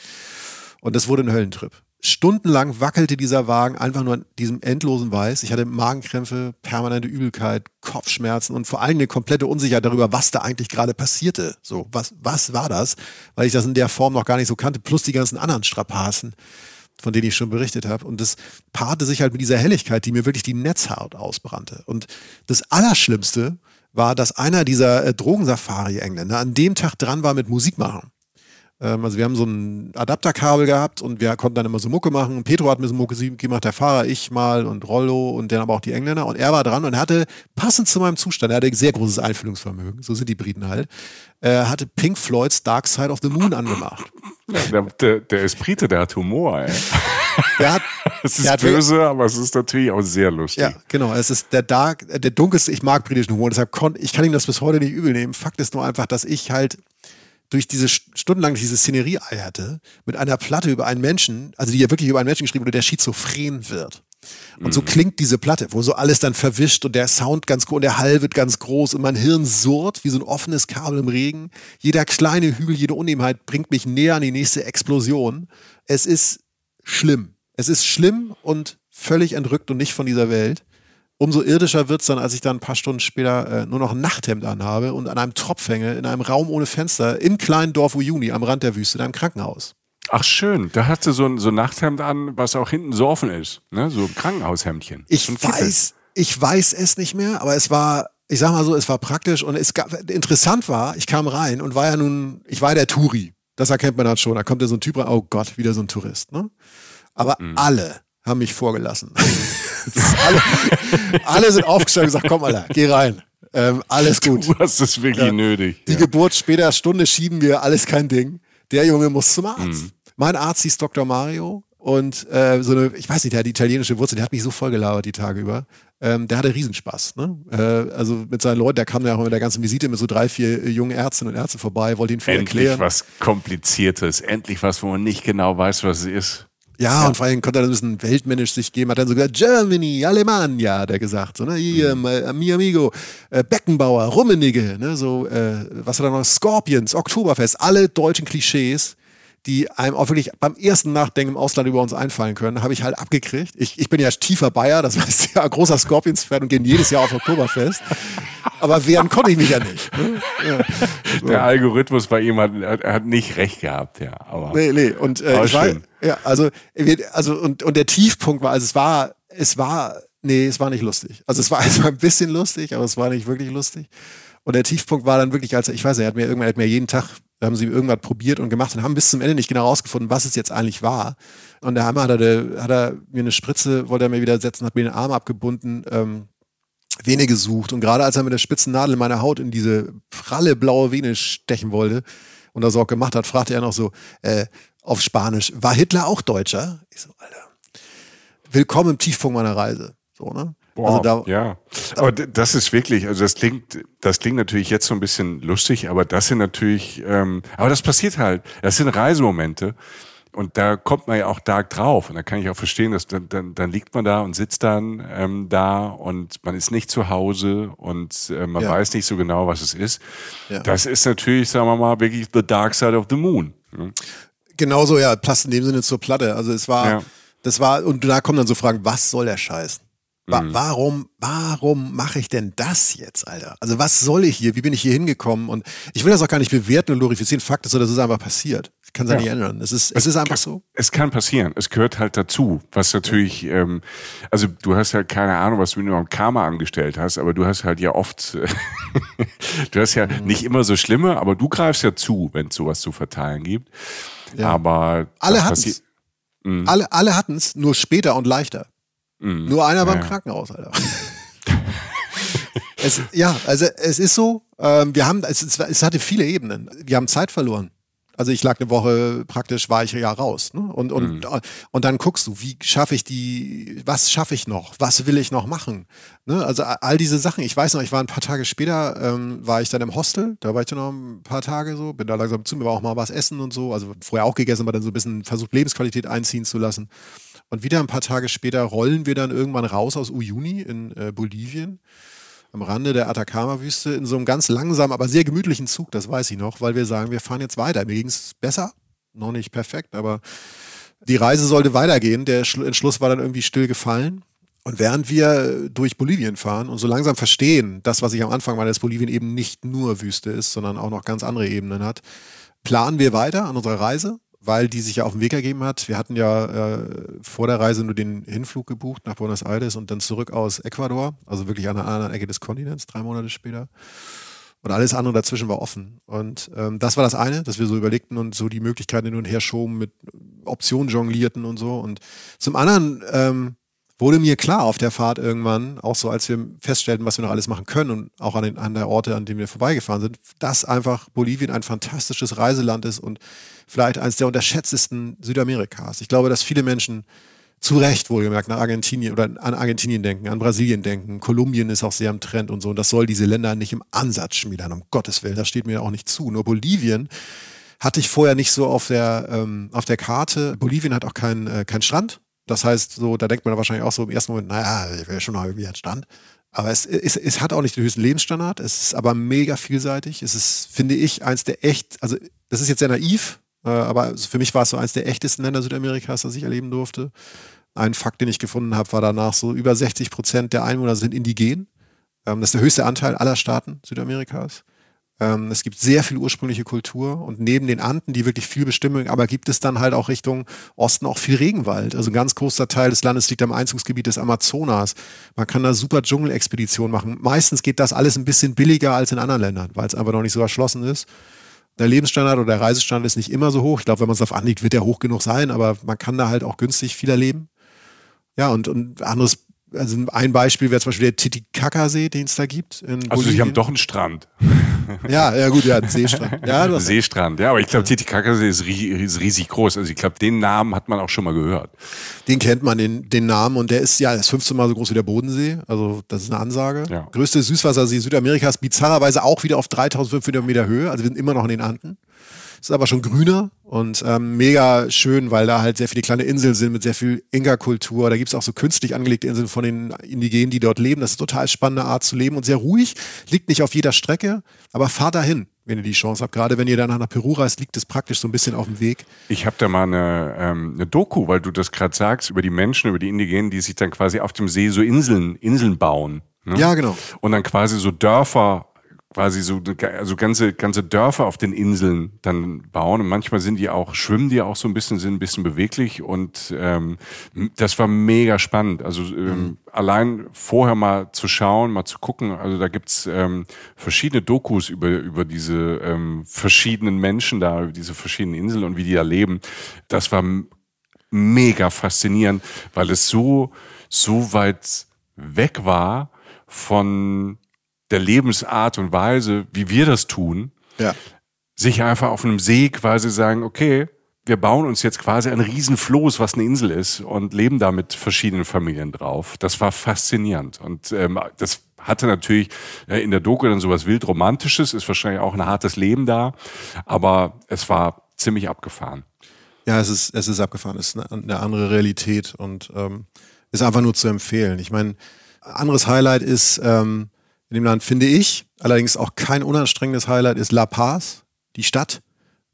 Und das wurde ein Höllentrip. Stundenlang wackelte dieser Wagen einfach nur an diesem endlosen Weiß. Ich hatte Magenkrämpfe, permanente Übelkeit, Kopfschmerzen und vor allem eine komplette Unsicherheit darüber, was da eigentlich gerade passierte. So, was, was war das? Weil ich das in der Form noch gar nicht so kannte, plus die ganzen anderen Strapazen, von denen ich schon berichtet habe. Und das paarte sich halt mit dieser Helligkeit, die mir wirklich die Netzhaut ausbrannte. Und das Allerschlimmste war, dass einer dieser äh, Drogensafari-Engländer an dem Tag dran war mit Musik machen. Ähm, also wir haben so ein Adapterkabel gehabt und wir konnten dann immer so Mucke machen. Pedro hat mir so Mucke gemacht, der Fahrer, ich mal und Rollo und dann aber auch die Engländer. Und er war dran und hatte, passend zu meinem Zustand, er hatte sehr großes Einfühlungsvermögen, so sind die Briten halt, äh, hatte Pink Floyds Dark Side of the Moon angemacht. Ja, der, der ist Brite, der hat Humor, ey. Der hat, es ist böse, aber es ist natürlich auch sehr lustig. Ja, genau. Es ist der Dark, der dunkelste, ich mag britischen Humor, deshalb kon, ich kann ihm das bis heute nicht übel nehmen. Fakt ist nur einfach, dass ich halt durch diese stundenlang diese Szenerie eierte, mit einer Platte über einen Menschen, also die ja wirklich über einen Menschen geschrieben wurde, der schizophren wird. Und so klingt diese Platte, wo so alles dann verwischt und der Sound ganz groß und der Hall wird ganz groß und mein Hirn surrt wie so ein offenes Kabel im Regen. Jeder kleine Hügel, jede Unebenheit bringt mich näher an die nächste Explosion. Es ist schlimm. Es ist schlimm und völlig entrückt und nicht von dieser Welt. Umso irdischer wird es dann, als ich dann ein paar Stunden später äh, nur noch ein Nachthemd anhabe und an einem Tropf hänge, in einem Raum ohne Fenster, im kleinen Dorf Uyuni, am Rand der Wüste, in einem Krankenhaus. Ach schön, da hast du so ein so Nachthemd an, was auch hinten so offen ist, ne? So ein Krankenhaushemdchen. Ich weiß, ich weiß es nicht mehr, aber es war, ich sag mal so, es war praktisch und es gab, interessant war, ich kam rein und war ja nun, ich war der Touri, das erkennt man dann schon, da kommt ja so ein Typ rein, oh Gott, wieder so ein Tourist, ne? Aber mhm. alle haben mich vorgelassen. alle, alle sind aufgestanden und gesagt, komm Alter, geh rein. Ähm, alles gut. Du hast es wirklich ja. nötig. Die ja. Geburt später, Stunde schieben wir, alles kein Ding. Der Junge muss zum Arzt. Mhm. Mein Arzt hieß Doktor Mario und äh, so eine, ich weiß nicht, der hat die italienische Wurzel, der hat mich so voll gelabert die Tage über. Ähm, der hatte Riesenspaß, ne? Äh, also mit seinen Leuten, der kam ja auch mit der ganzen Visite mit so drei, vier äh, jungen Ärztinnen und Ärzten vorbei, wollte ihn viel endlich erklären. Endlich was Kompliziertes, endlich was, wo man nicht genau weiß, was es ist. Ja, ja, und vor allem konnte er ein bisschen weltmännisch sich geben, hat dann so gesagt, Germany, Alemania, hat er gesagt, so, ne, hier, mhm. äh, mi amigo, äh, Beckenbauer, Rummenigge, ne, so, äh, was hat er noch, Scorpions, Oktoberfest, alle deutschen Klischees, die einem auch wirklich beim ersten Nachdenken im Ausland über uns einfallen können, habe ich halt abgekriegt. Ich, ich bin ja tiefer Bayer, das heißt ja, großer Scorpions-Fan und gehen jedes Jahr auf Oktoberfest. Aber wehren konnte ich mich ja nicht. Ne? Ja. So. Der Algorithmus bei ihm hat, hat nicht recht gehabt, ja. Aber nee, nee. Und, äh, ich war, ja, also, also, und, und der Tiefpunkt war, also es war, es war, nee, es war nicht lustig. Also es war, es war ein bisschen lustig, aber es war nicht wirklich lustig. Und der Tiefpunkt war dann wirklich, als ich weiß nicht, er hat mir irgendwann, er hat mir jeden Tag, da haben sie irgendwas probiert und gemacht und haben bis zum Ende nicht genau herausgefunden, was es jetzt eigentlich war. Und der Hammer hat er, hat er mir eine Spritze, wollte er mir wieder setzen, hat mir den Arm abgebunden, ähm, Vene gesucht. Und gerade als er mit der spitzen Nadel in meiner Haut in diese pralle blaue Vene stechen wollte und das auch gemacht hat, fragte er noch so äh, auf Spanisch, war Hitler auch Deutscher? Ich so, Alter, willkommen im Tiefpunkt meiner Reise. So, ne? Boah, also da, ja, da, aber das ist wirklich, also das klingt, das klingt natürlich jetzt so ein bisschen lustig, aber das sind natürlich, ähm, aber das passiert halt, das sind Reisemomente und da kommt man ja auch stark drauf und da kann ich auch verstehen, dass dann, dann, dann liegt man da und sitzt dann ähm, da und man ist nicht zu Hause und äh, man ja. weiß nicht so genau, was es ist. Ja. Das ist natürlich, sagen wir mal, wirklich the dark side of the moon. Mhm. Genauso, ja, passt in dem Sinne zur Platte, also es war, ja. das war, und da kommen dann so Fragen, was soll der Scheiß? Wa- warum, warum mache ich denn das jetzt, Alter? Also was soll ich hier? Wie bin ich hier hingekommen? Und ich will das auch gar nicht bewerten und glorifizieren. Fakt ist, das ist einfach passiert. Ich kann es ja nicht ändern. Es ist, es es ist einfach kann, so. Es kann passieren. Es gehört halt dazu. Was natürlich, ja. ähm, also du hast halt keine Ahnung, was du mit dem Karma angestellt hast, aber du hast halt ja oft, du hast ja mhm. nicht immer so schlimme, aber du greifst ja zu, wenn es sowas zu verteilen gibt. Ja. Aber alle hatten es. Mhm. Alle, alle hatten es, nur später und leichter. Mhm. Nur einer beim ja. Krankenhaus, Alter. es, ja, also es ist so, ähm, wir haben, es, es hatte viele Ebenen. Wir haben Zeit verloren. Also ich lag eine Woche, praktisch war ich ja raus. Ne? Und, und, mhm. und dann guckst du, wie schaffe ich die, was schaffe ich noch? Was will ich noch machen? Ne? Also all diese Sachen. Ich weiß noch, ich war ein paar Tage später, ähm, war ich dann im Hostel. Da war ich dann noch ein paar Tage so, bin da langsam zu mir, war auch mal was essen und so. Also vorher auch gegessen, aber dann so ein bisschen versucht, Lebensqualität einziehen zu lassen. Und wieder ein paar Tage später rollen wir dann irgendwann raus aus Uyuni in äh, Bolivien, am Rande der Atacama-Wüste, in so einem ganz langsamen, aber sehr gemütlichen Zug, das weiß ich noch, weil wir sagen, wir fahren jetzt weiter. Mir ging es besser, noch nicht perfekt, aber die Reise sollte weitergehen. Der Schlu- Entschluss war dann irgendwie still gefallen. Und während wir durch Bolivien fahren und so langsam verstehen, das, was ich am Anfang meine, dass Bolivien eben nicht nur Wüste ist, sondern auch noch ganz andere Ebenen hat, planen wir weiter an unserer Reise, weil die sich ja auf den Weg ergeben hat. Wir hatten ja äh, vor der Reise nur den Hinflug gebucht nach Buenos Aires und dann zurück aus Ecuador, also wirklich an einer anderen Ecke des Kontinents, drei Monate später. Und alles andere dazwischen war offen. Und ähm, das war das eine, dass wir so überlegten und so die Möglichkeiten hin und her schoben, mit Optionen jonglierten und so. Und zum anderen ähm, wurde mir klar auf der Fahrt irgendwann, auch so als wir feststellten, was wir noch alles machen können und auch an, den, an der Orte, an denen wir vorbeigefahren sind, dass einfach Bolivien ein fantastisches Reiseland ist und vielleicht eines der unterschätztesten Südamerikas. Ich glaube, dass viele Menschen Zu Recht wohlgemerkt nach Argentinien oder an Argentinien denken, an Brasilien denken. Kolumbien ist auch sehr im Trend und so. Und das soll diese Länder nicht im Ansatz schmälern. Um Gottes Willen, das steht mir auch nicht zu. Nur Bolivien hatte ich vorher nicht so auf der, ähm, auf der Karte. Bolivien hat auch keinen äh, kein Strand. Das heißt, so, da denkt man wahrscheinlich auch so im ersten Moment, naja, ich will schon noch irgendwie einen Strand. Aber es, es, es hat auch nicht den höchsten Lebensstandard. Es ist aber mega vielseitig. Es ist, finde ich, eins der echt, also das ist jetzt sehr naiv, äh, aber für mich war es so eins der echtesten Länder Südamerikas, das ich erleben durfte. Ein Fakt, den ich gefunden habe, war danach so, über sechzig Prozent der Einwohner sind indigen. Ähm, das ist der höchste Anteil aller Staaten Südamerikas. Ähm, es gibt sehr viel ursprüngliche Kultur und neben den Anden, die wirklich viel bestimmen, aber gibt es dann halt auch Richtung Osten auch viel Regenwald. Also ein ganz großer Teil des Landes liegt am Einzugsgebiet des Amazonas. Man kann da super Dschungelexpeditionen machen. Meistens geht das alles ein bisschen billiger als in anderen Ländern, weil es einfach noch nicht so erschlossen ist. Der Lebensstandard oder der Reisestandard ist nicht immer so hoch. Ich glaube, wenn man es darauf anlegt, wird der hoch genug sein, aber man kann da halt auch günstig viel erleben. Ja, und, und anderes Also ein Beispiel wäre zum Beispiel der Titicacasee, den es da gibt. In also Bolivien. Sie haben doch einen Strand. Ja, ja gut, ja, einen Seestrand. Ja, Seestrand, ja, aber ich glaube, Titicacasee ist riesig groß. Also ich glaube, den Namen hat man auch schon mal gehört. Den kennt man, den, den Namen. Und der ist ja das fünfzehn Mal so groß wie der Bodensee. Also das ist eine Ansage. Ja. Größte Süßwassersee Südamerikas, bizarrerweise auch wieder auf dreitausendfünfhundert Meter Höhe. Also wir sind immer noch in den Anden. Ist aber schon grüner und ähm, mega schön, weil da halt sehr viele kleine Inseln sind mit sehr viel Inka-Kultur. Da gibt es auch so künstlich angelegte Inseln von den Indigenen, die dort leben. Das ist eine total spannende Art zu leben und sehr ruhig. Liegt nicht auf jeder Strecke, aber fahrt dahin, wenn ihr die Chance habt. Gerade wenn ihr danach nach Peru reist, liegt es praktisch so ein bisschen auf dem Weg. Ich habe da mal eine, ähm, eine Doku, weil du das gerade sagst, über die Menschen, über die Indigenen, die sich dann quasi auf dem See so Inseln, Inseln bauen. Ne? Ja, genau. Und dann quasi so Dörfer quasi so also ganze ganze Dörfer auf den Inseln dann bauen und manchmal sind die auch schwimmen die auch so ein bisschen sind ein bisschen beweglich und ähm, das war mega spannend also ähm, mhm. allein vorher mal zu schauen mal zu gucken also da gibt's ähm, verschiedene Dokus über über diese ähm, verschiedenen Menschen da über diese verschiedenen Inseln und wie die da leben das war m- mega faszinierend weil es so so weit weg war von der Lebensart und Weise, wie wir das tun, ja. Sich einfach auf einem See quasi sagen, okay, wir bauen uns jetzt quasi ein Riesenfloß, was eine Insel ist und leben da mit verschiedenen Familien drauf. Das war faszinierend und ähm, das hatte natürlich äh, in der Doku dann sowas wild Romantisches, ist wahrscheinlich auch ein hartes Leben da, aber es war ziemlich abgefahren. Ja, es ist, es ist abgefahren, es ist eine, eine andere Realität und ähm, ist einfach nur zu empfehlen. Ich meine, anderes Highlight ist, ähm, in dem Land finde ich, allerdings auch kein unanstrengendes Highlight, ist La Paz, die Stadt,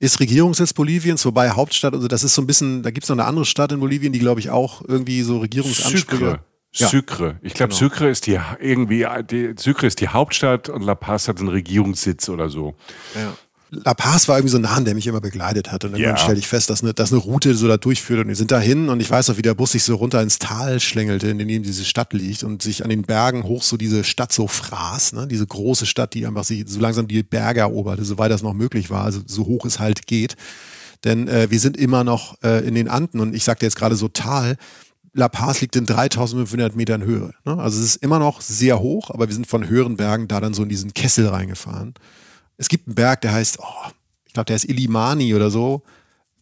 ist Regierungssitz Boliviens, wobei Hauptstadt, also das ist so ein bisschen, da gibt es noch eine andere Stadt in Bolivien, die glaube ich auch irgendwie so Regierungsansprüche. Sucre. Ja. Sucre. Ich glaube, genau. Sucre ist die irgendwie, die, Sucre ist die Hauptstadt und La Paz hat einen Regierungssitz oder so. Ja. La Paz war irgendwie so ein Name, der mich immer begleitet hat. Und dann ja. stellte ich fest, dass eine, dass eine Route so da durchführt. Und wir sind da hin und ich weiß noch, wie der Bus sich so runter ins Tal schlängelte, in dem eben diese Stadt liegt und sich an den Bergen hoch so diese Stadt so fraß. Ne? Diese große Stadt, die einfach sich so langsam die Berge eroberte, soweit das noch möglich war, also so hoch es halt geht. Denn äh, wir sind immer noch äh, in den Anden und ich sagte jetzt gerade so Tal. La Paz liegt in dreitausendfünfhundert Metern Höhe. Ne? Also es ist immer noch sehr hoch, aber wir sind von höheren Bergen da dann so in diesen Kessel reingefahren. Es gibt einen Berg, der heißt, oh, ich glaube, der ist Illimani oder so.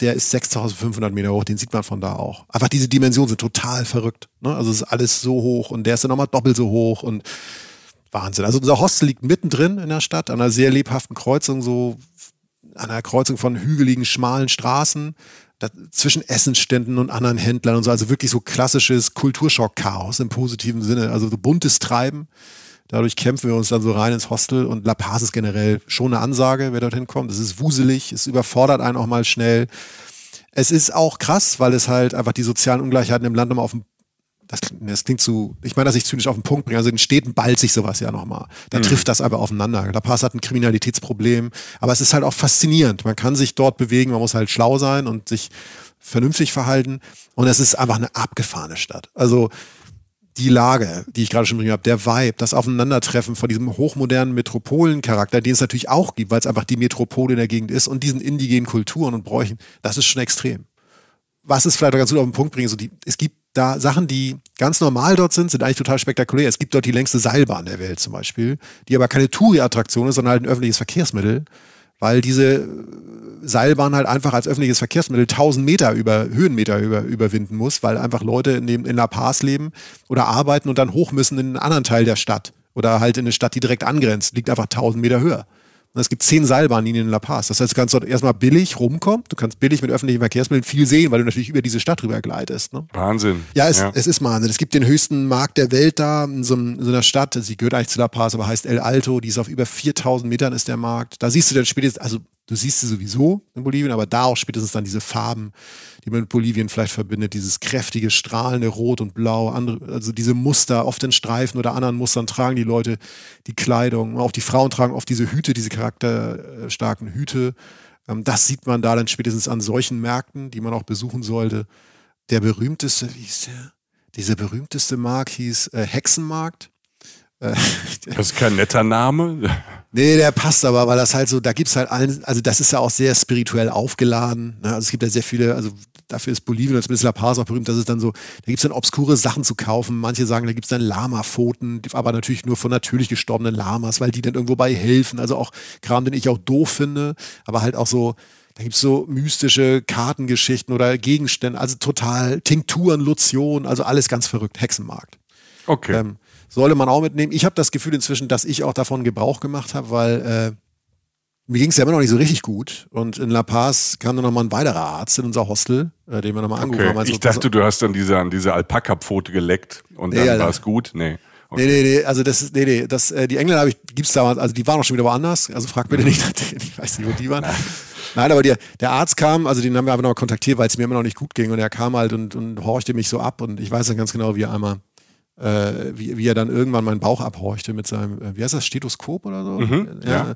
Der ist sechstausendfünfhundert Meter hoch, den sieht man von da auch. Einfach diese Dimensionen sind total verrückt. Ne? Also es ist alles so hoch und der ist dann nochmal doppelt so hoch und Wahnsinn. Also unser Hostel liegt mittendrin in der Stadt, an einer sehr lebhaften Kreuzung, so an einer Kreuzung von hügeligen, schmalen Straßen, zwischen Essensständen und anderen Händlern und so. Also wirklich so klassisches Kulturschock-Chaos im positiven Sinne. Also so buntes Treiben. Dadurch kämpfen wir uns dann so rein ins Hostel und La Paz ist generell schon eine Ansage, wer dorthin kommt. Es ist wuselig, es überfordert einen auch mal schnell. Es ist auch krass, weil es halt einfach die sozialen Ungleichheiten im Land nochmal auf den, das klingt, das klingt zu, ich meine, dass ich zynisch auf den Punkt bringe, also in Städten ballt sich sowas ja nochmal. Da mhm. trifft das aber aufeinander. La Paz hat ein Kriminalitätsproblem, aber es ist halt auch faszinierend. Man kann sich dort bewegen, man muss halt schlau sein und sich vernünftig verhalten und es ist einfach eine abgefahrene Stadt. Also die Lage, die ich gerade schon beschrieben habe, der Vibe, das Aufeinandertreffen von diesem hochmodernen Metropolencharakter, den es natürlich auch gibt, weil es einfach die Metropole in der Gegend ist und diesen indigenen Kulturen und Bräuchen, das ist schon extrem. Was es vielleicht auch ganz gut auf den Punkt bringen, so die, es gibt da Sachen, die ganz normal dort sind, sind eigentlich total spektakulär. Es gibt dort die längste Seilbahn der Welt zum Beispiel, die aber keine Touri-Attraktion ist, sondern halt ein öffentliches Verkehrsmittel. weil diese Seilbahn halt einfach als öffentliches Verkehrsmittel tausend Meter über, Höhenmeter über, überwinden muss, weil einfach Leute in, in La Paz leben oder arbeiten und dann hoch müssen in einen anderen Teil der Stadt oder halt in eine Stadt, die direkt angrenzt, liegt einfach tausend Meter höher. Und es gibt zehn Seilbahnlinien in La Paz. Das heißt, du kannst dort erstmal billig rumkommen, du kannst billig mit öffentlichen Verkehrsmitteln viel sehen, weil du natürlich über diese Stadt rüber gleitest. Ne? Wahnsinn. Ja es, ja, es ist Wahnsinn. Es gibt den höchsten Markt der Welt da in so, in so einer Stadt, sie gehört eigentlich zu La Paz, aber heißt El Alto, die ist auf über viertausend Metern ist der Markt. Da siehst du dann spätestens, also du siehst sie sowieso in Bolivien, aber da auch spätestens dann diese Farben, die man mit Bolivien vielleicht verbindet, dieses kräftige, strahlende Rot und Blau, andere, also diese Muster, oft in Streifen oder anderen Mustern tragen die Leute die Kleidung, auch die Frauen tragen oft diese Hüte, diese charakterstarken Hüte. Das sieht man da dann spätestens an solchen Märkten, die man auch besuchen sollte. Der berühmteste, wie hieß der? Dieser berühmteste Markt hieß äh, Hexenmarkt. Das ist kein netter Name. Nee, der passt aber, weil das halt so, da gibt's halt allen, also das ist ja auch sehr spirituell aufgeladen, ne? Also es gibt ja sehr viele, also dafür ist Bolivien und zumindest La Paz auch berühmt, dass es dann so, da gibt's dann obskure Sachen zu kaufen, manche sagen, da gibt's dann Lama-Pfoten, aber natürlich nur von natürlich gestorbenen Lamas, weil die dann irgendwo bei helfen, also auch Kram, den ich auch doof finde, aber halt auch so, da gibt's so mystische Kartengeschichten oder Gegenstände, also total Tinkturen, Lotionen, also alles ganz verrückt, Hexenmarkt. Okay. Ähm, Sollte man auch mitnehmen. Ich habe das Gefühl inzwischen, dass ich auch davon Gebrauch gemacht habe, weil äh, mir ging es ja immer noch nicht so richtig gut. Und in La Paz kam dann nochmal ein weiterer Arzt in unser Hostel, äh, den wir nochmal angerufen haben. Also, ich dachte, du hast dann diese, an diese Alpaka-Pfote geleckt und nee, dann ja, war es gut. Nee. Okay. Nee, nee, nee, also das, nee, nee, das, äh, die Engländer habe ich, gibt's damals, also die waren auch schon wieder woanders, also frag bitte nicht, ich weiß nicht, wo die waren. Nein, Nein aber die, der Arzt kam, also den haben wir aber noch kontaktiert, weil es mir immer noch nicht gut ging und er kam halt und, und horchte mich so ab und ich weiß dann ganz genau, wie er einmal Äh, wie, wie er dann irgendwann meinen Bauch abhorchte mit seinem, äh, wie heißt das, Stethoskop oder so? Mhm, ja. Ja.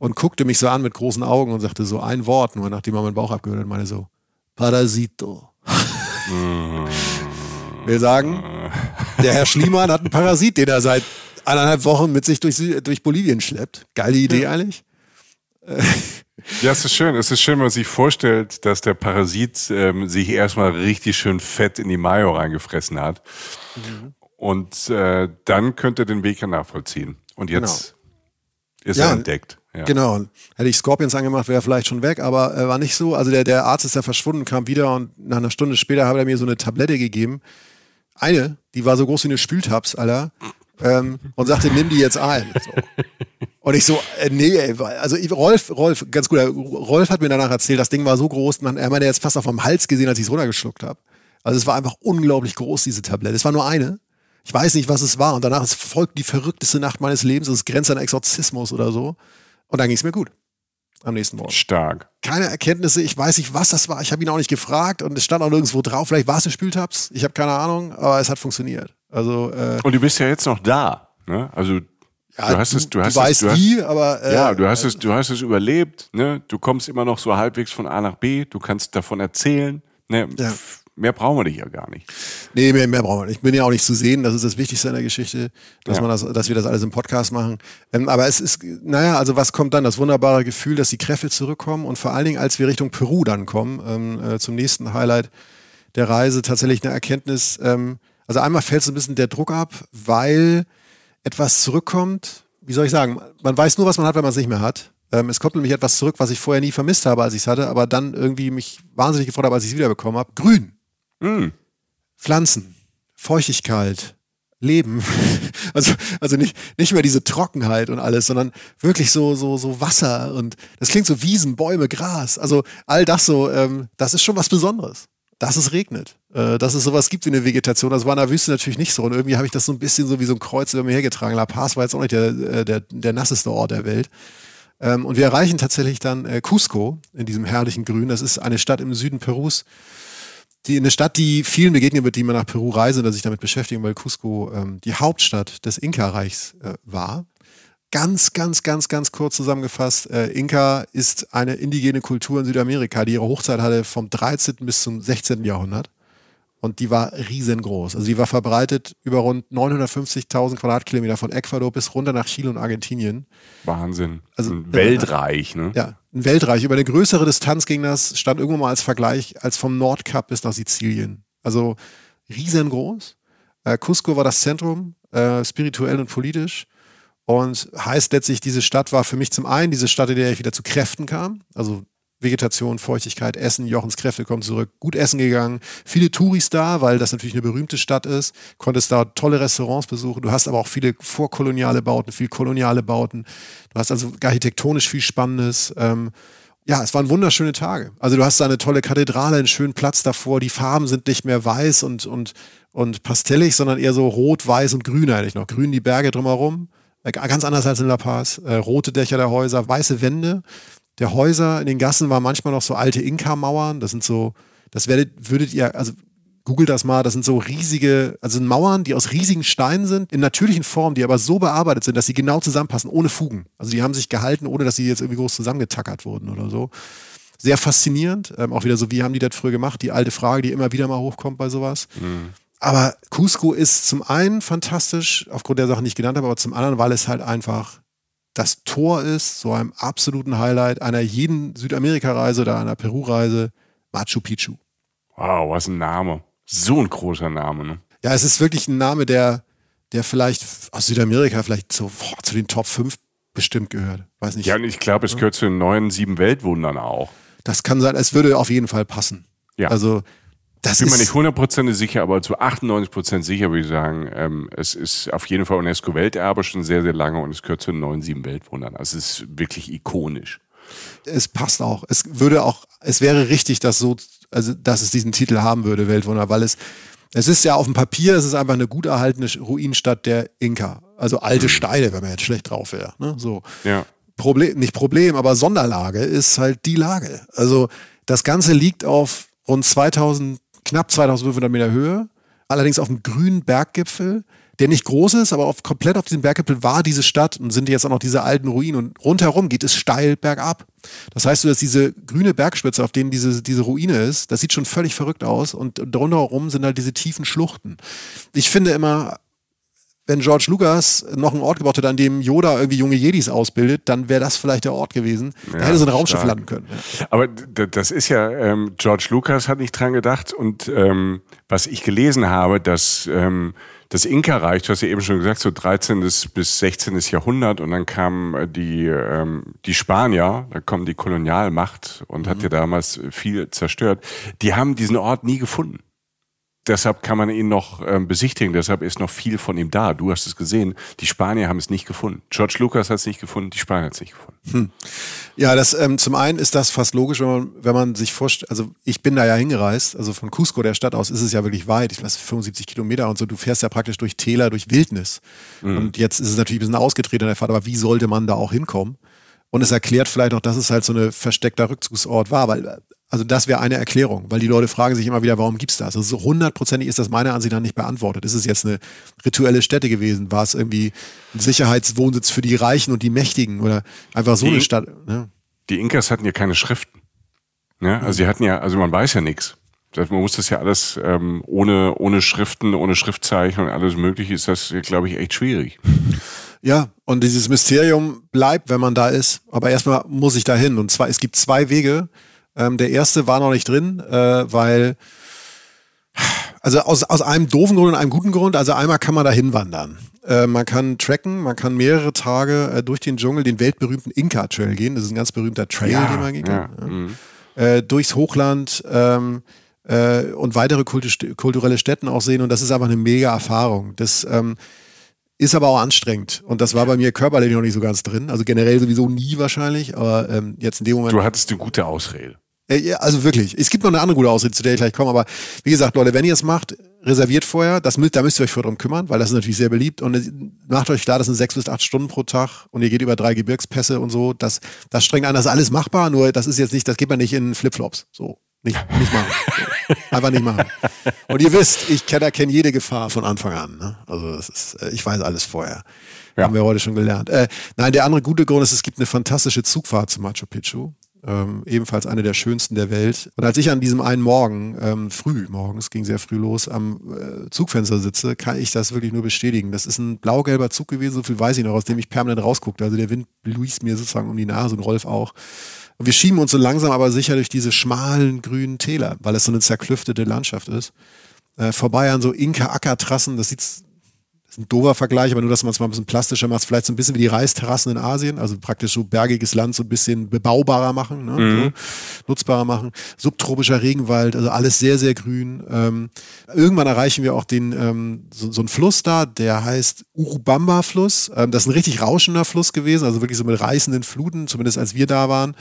Und guckte mich so an mit großen Augen und sagte so ein Wort nur, nachdem er meinen Bauch abgehört hat, meinte so, Parasito. Mhm. Will sagen, der Herr Schliemann hat einen Parasit, den er seit eineinhalb Wochen mit sich durch, durch Bolivien schleppt. Geile Idee ja. eigentlich. Äh. Ja, es ist schön. Es ist schön, wenn man sich vorstellt, dass der Parasit ähm, sich erstmal richtig schön fett in die Mayo reingefressen hat. Mhm. Und äh, dann könnt ihr den Weg ja nachvollziehen. Und jetzt genau. ist ja, er entdeckt. Ja. Genau. Hätte ich Scorpions angemacht, wäre er vielleicht schon weg, aber äh, war nicht so. Also der, der Arzt ist ja verschwunden, kam wieder und nach einer Stunde später hat er mir so eine Tablette gegeben. Eine, die war so groß wie eine Spültabs, Alter. Ähm, und sagte, nimm die jetzt ein. So. Und ich so, äh, nee, ey, also ich, Rolf, Rolf, ganz gut, Rolf hat mir danach erzählt, das Ding war so groß, man, er meinte, er hat es fast auf meinem Hals gesehen, als ich es runtergeschluckt habe. Also es war einfach unglaublich groß, diese Tablette. Es war nur eine. Ich weiß nicht, was es war. Und danach folgt die verrückteste Nacht meines Lebens. Es grenzt an Exorzismus oder so. Und dann ging es mir gut. Am nächsten Morgen. Stark. Keine Erkenntnisse. Ich weiß nicht, was das war. Ich habe ihn auch nicht gefragt. Und es stand auch nirgendwo drauf. Vielleicht war es eine Spültabs. Ich habe keine Ahnung. Aber es hat funktioniert. Also, äh, und du bist ja jetzt noch da. Ne? Also, ja, du hast es, du hast du es, weißt du hast, wie, aber äh, ja, du hast es, du hast es überlebt. Ne? Du kommst immer noch so halbwegs von A nach B. Du kannst davon erzählen. Ne? Ja. Mehr brauchen wir dich ja gar nicht. Nee, mehr, mehr brauchen wir nicht. Ich bin ja auch nicht zu sehen. Das ist das Wichtigste in der Geschichte, dass, ja. man das, dass wir das alles im Podcast machen. Ähm, aber es ist, naja, also was kommt dann? Das wunderbare Gefühl, dass die Kräfte zurückkommen und vor allen Dingen, als wir Richtung Peru dann kommen, ähm, äh, zum nächsten Highlight der Reise, tatsächlich eine Erkenntnis. Ähm, also einmal fällt so ein bisschen der Druck ab, weil etwas zurückkommt. Wie soll ich sagen? Man weiß nur, was man hat, wenn man es nicht mehr hat. Es kommt nämlich etwas zurück, was ich vorher nie vermisst habe, als ich es hatte, aber dann irgendwie mich wahnsinnig gefreut habe, als ich es wiederbekommen habe. Grün. Mm. Pflanzen. Feuchtigkeit. Leben. Also, also nicht, nicht mehr diese Trockenheit und alles, sondern wirklich so, so, so Wasser und das klingt so Wiesen, Bäume, Gras. Also all das so, ähm, das ist schon was Besonderes. Dass es regnet, äh, dass es sowas gibt wie eine Vegetation. Das war in der Wüste natürlich nicht so. Und irgendwie habe ich das so ein bisschen so wie so ein Kreuz über mir hergetragen. La Paz war jetzt auch nicht der, der, der, der nasseste Ort der Welt. Ähm, und wir erreichen tatsächlich dann äh, Cusco in diesem herrlichen Grün. Das ist eine Stadt im Süden Perus, die eine Stadt, die vielen begegnet wird, die immer nach Peru reisen oder sich damit beschäftigen, weil Cusco ähm, die Hauptstadt des Inka-Reichs äh, war. Ganz, ganz, ganz, ganz kurz zusammengefasst, äh, Inka ist eine indigene Kultur in Südamerika, die ihre Hochzeit hatte vom dreizehnten bis zum sechzehnten Jahrhundert. Und die war riesengroß. Also die war verbreitet über rund neunhundertfünfzigtausend Quadratkilometer von Ecuador bis runter nach Chile und Argentinien. Wahnsinn. Also ein Weltreich, ne? Ja, ein Weltreich. Über eine größere Distanz ging das, stand irgendwo mal als Vergleich, als vom Nordkap bis nach Sizilien. Also riesengroß. Äh, Cusco war das Zentrum, äh, spirituell und politisch. Und heißt letztlich, diese Stadt war für mich zum einen diese Stadt, in der ich wieder zu Kräften kam. Also Vegetation, Feuchtigkeit, Essen, Jochens Kräfte kommen zurück. Gut essen gegangen, viele Touris da, weil das natürlich eine berühmte Stadt ist. Konntest da tolle Restaurants besuchen. Du hast aber auch viele vorkoloniale Bauten, viel koloniale Bauten. Du hast also architektonisch viel Spannendes. Ähm, ja, es waren wunderschöne Tage. Also du hast da eine tolle Kathedrale, einen schönen Platz davor. Die Farben sind nicht mehr weiß und, und, und pastellig, sondern eher so rot, weiß und grün eigentlich noch. Grün die Berge drumherum. Ganz anders als in La Paz. Äh, rote Dächer der Häuser, weiße Wände der Häuser. In den Gassen waren manchmal noch so alte Inka-Mauern. Das sind so, das werdet, würdet ihr, also googelt das mal, das sind so riesige, also Mauern, die aus riesigen Steinen sind, in natürlichen Formen, die aber so bearbeitet sind, dass sie genau zusammenpassen, ohne Fugen. Also die haben sich gehalten, ohne dass sie jetzt irgendwie groß zusammengetackert wurden oder so. Sehr faszinierend. Ähm, auch wieder so, wie haben die das früher gemacht? Die alte Frage, die immer wieder mal hochkommt bei sowas. Mhm. Aber Cusco ist zum einen fantastisch, aufgrund der Sachen, die ich genannt habe, aber zum anderen, weil es halt einfach das Tor ist, so einem absoluten Highlight einer jeden Südamerika-Reise oder einer Peru-Reise, Machu Picchu. Wow, was ein Name. So ein großer Name, ne? Ja, es ist wirklich ein Name, der, der vielleicht aus Südamerika vielleicht zu, boah, zu den Top fünf bestimmt gehört. Weiß nicht. Ja, und ich glaube, es gehört zu den neuen sieben Weltwundern auch. Das kann sein, es würde auf jeden Fall passen. Ja. Also, Das ich bin mir nicht hundertprozentig sicher, aber zu achtundneunzig Prozent sicher würde ich sagen, ähm, es ist auf jeden Fall UNESCO-Welterbe schon sehr, sehr lange und es gehört zu den neuen sieben Weltwundern. Also es ist wirklich ikonisch. Es passt auch. Es würde auch, es wäre richtig, dass so, also dass es diesen Titel haben würde, Weltwunder, weil es, es ist ja auf dem Papier, es ist einfach eine gut erhaltene Ruinenstadt der Inka. Also alte mhm. Steine, wenn man jetzt schlecht drauf wäre. Ne? So. Ja. Problem, nicht Problem, aber Sonderlage ist halt die Lage. Also das Ganze liegt auf rund zweitausend knapp zweitausendfünfhundert Meter Höhe, allerdings auf einem grünen Berggipfel, der nicht groß ist, aber auf, komplett auf diesem Berggipfel war diese Stadt und sind jetzt auch noch diese alten Ruinen und rundherum geht es steil bergab. Das heißt, dass diese grüne Bergspitze, auf denen diese, diese Ruine ist, das sieht schon völlig verrückt aus und rundherum sind halt diese tiefen Schluchten. Ich finde immer, wenn George Lucas noch einen Ort gebaut hätte, an dem Yoda irgendwie junge Jedis ausbildet, dann wäre das vielleicht der Ort gewesen. Da ja, hätte so ein Raumschiff stark landen können. Aber das ist ja, ähm, George Lucas hat nicht dran gedacht und ähm, was ich gelesen habe, dass ähm, das Inka-Reich, du hast ja eben schon gesagt, so dreizehnten bis sechzehnten Jahrhundert und dann kamen die, ähm, die Spanier, da kommt die Kolonialmacht und mhm. hat ja damals viel zerstört, die haben diesen Ort nie gefunden. Deshalb kann man ihn noch ähm, besichtigen, deshalb ist noch viel von ihm da. Du hast es gesehen, die Spanier haben es nicht gefunden. George Lucas hat es nicht gefunden, die Spanier hat es nicht gefunden. Hm. Ja, das ähm, zum einen ist das fast logisch, wenn man, wenn man sich vorstellt, also ich bin da ja hingereist, also von Cusco, der Stadt aus, ist es ja wirklich weit, ich glaube fünfundsiebzig Kilometer und so, du fährst ja praktisch durch Täler, durch Wildnis. Mhm. Und jetzt ist es natürlich ein bisschen ausgetreten in der Fahrt, aber wie sollte man da auch hinkommen? Und es erklärt vielleicht noch, dass es halt so ein versteckter Rückzugsort war, weil Also das wäre eine Erklärung, weil die Leute fragen sich immer wieder, warum gibt's das? Also hundertprozentig ist das meiner Ansicht nach nicht beantwortet. Ist es jetzt eine rituelle Stätte gewesen? War es irgendwie ein Sicherheitswohnsitz für die Reichen und die Mächtigen oder einfach so die, eine Stadt? Ne? Die Inkas hatten ja keine Schriften. Ne? Also mhm. sie hatten ja, also man weiß ja nichts. Man muss das ja alles ähm, ohne ohne Schriften, ohne Schriftzeichen und alles Mögliche ist das, glaube ich, echt schwierig. Ja, und dieses Mysterium bleibt, wenn man da ist. Aber erstmal muss ich da hin. Und zwar, es gibt zwei Wege. Ähm, der erste war noch nicht drin, äh, weil, also aus, aus einem doofen Grund und einem guten Grund, also einmal kann man da hinwandern. Äh, man kann tracken, man kann mehrere Tage äh, durch den Dschungel den weltberühmten Inca Trail gehen. Das ist ein ganz berühmter Trail, ja, den man geht. Ja, ja. Mhm. Äh, durchs Hochland ähm, äh, und weitere kulti- kulturelle Stätten auch sehen. Und das ist einfach eine mega Erfahrung. Das ähm, ist aber auch anstrengend. Und das war bei mir körperlich noch nicht so ganz drin. Also generell sowieso nie wahrscheinlich. Aber ähm, jetzt in dem Moment... Du hattest eine gute Ausrede. Äh, also wirklich. Es gibt noch eine andere gute Ausrede, zu der ich gleich komme. Aber wie gesagt, Leute, wenn ihr es macht, reserviert vorher. Das, da müsst ihr euch vorher drum kümmern, weil das ist natürlich sehr beliebt. Und macht euch klar, das sind sechs bis acht Stunden pro Tag. Und ihr geht über drei Gebirgspässe und so. Das, das strengt an. Das ist alles machbar. Nur das ist jetzt nicht, das geht man nicht in Flipflops. So. Nicht, nicht machen. Einfach nicht machen. Und ihr wisst, ich erkenne jede Gefahr von Anfang an. Ne? Also das ist, ich weiß alles vorher. Ja. Haben wir heute schon gelernt. Äh, nein, der andere gute Grund ist, es gibt eine fantastische Zugfahrt zu Machu Picchu. Ähm, ebenfalls eine der schönsten der Welt. Und als ich an diesem einen Morgen, ähm, früh morgens, ging sehr früh los, am äh, Zugfenster sitze, kann ich das wirklich nur bestätigen. Das ist ein blau-gelber Zug gewesen, so viel weiß ich noch, aus dem ich permanent rausguckte. Also der Wind blies mir sozusagen um die Nase und Rolf auch. Und wir schieben uns so langsam aber sicher durch diese schmalen grünen Täler, weil es so eine zerklüftete Landschaft ist. Äh, vorbei an so Inka-Acker-Trassen, das sieht ist ein doofer Vergleich, aber nur, dass man es mal ein bisschen plastischer macht, vielleicht so ein bisschen wie die Reisterrassen in Asien, also praktisch so bergiges Land so ein bisschen bebaubarer machen, ne? Mhm. So, nutzbarer machen, subtropischer Regenwald, also alles sehr, sehr grün. Ähm, irgendwann erreichen wir auch den ähm, so, so einen Fluss da, der heißt Urubamba-Fluss. Ähm, das ist ein richtig rauschender Fluss gewesen, also wirklich so mit reißenden Fluten, zumindest als wir da waren.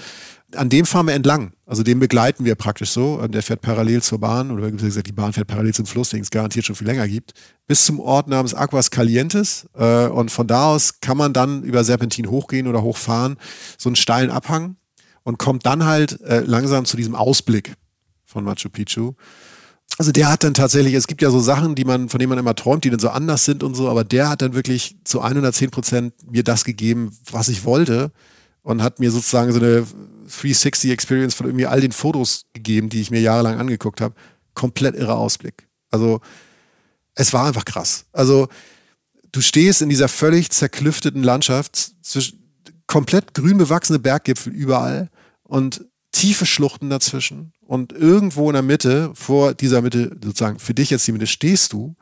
An dem fahren wir entlang, also den begleiten wir praktisch so. Der fährt parallel zur Bahn, oder wie gesagt, die Bahn fährt parallel zum Fluss, den es garantiert schon viel länger gibt, bis zum Ort namens Aguas Calientes. Und von da aus kann man dann über Serpentin hochgehen oder hochfahren, so einen steilen Abhang, und kommt dann halt langsam zu diesem Ausblick von Machu Picchu. Also der hat dann tatsächlich, es gibt ja so Sachen, die man, von denen man immer träumt, die dann so anders sind und so, aber der hat dann wirklich zu hundertzehn Prozent mir das gegeben, was ich wollte, und hat mir sozusagen so eine dreihundertsechzig-Experience von irgendwie all den Fotos gegeben, die ich mir jahrelang angeguckt habe. Komplett irrer Ausblick. Also es war einfach krass. Also du stehst in dieser völlig zerklüfteten Landschaft, komplett grün bewachsene Berggipfel überall und tiefe Schluchten dazwischen, und irgendwo in der Mitte, vor dieser Mitte sozusagen, für dich jetzt die Mitte, stehst du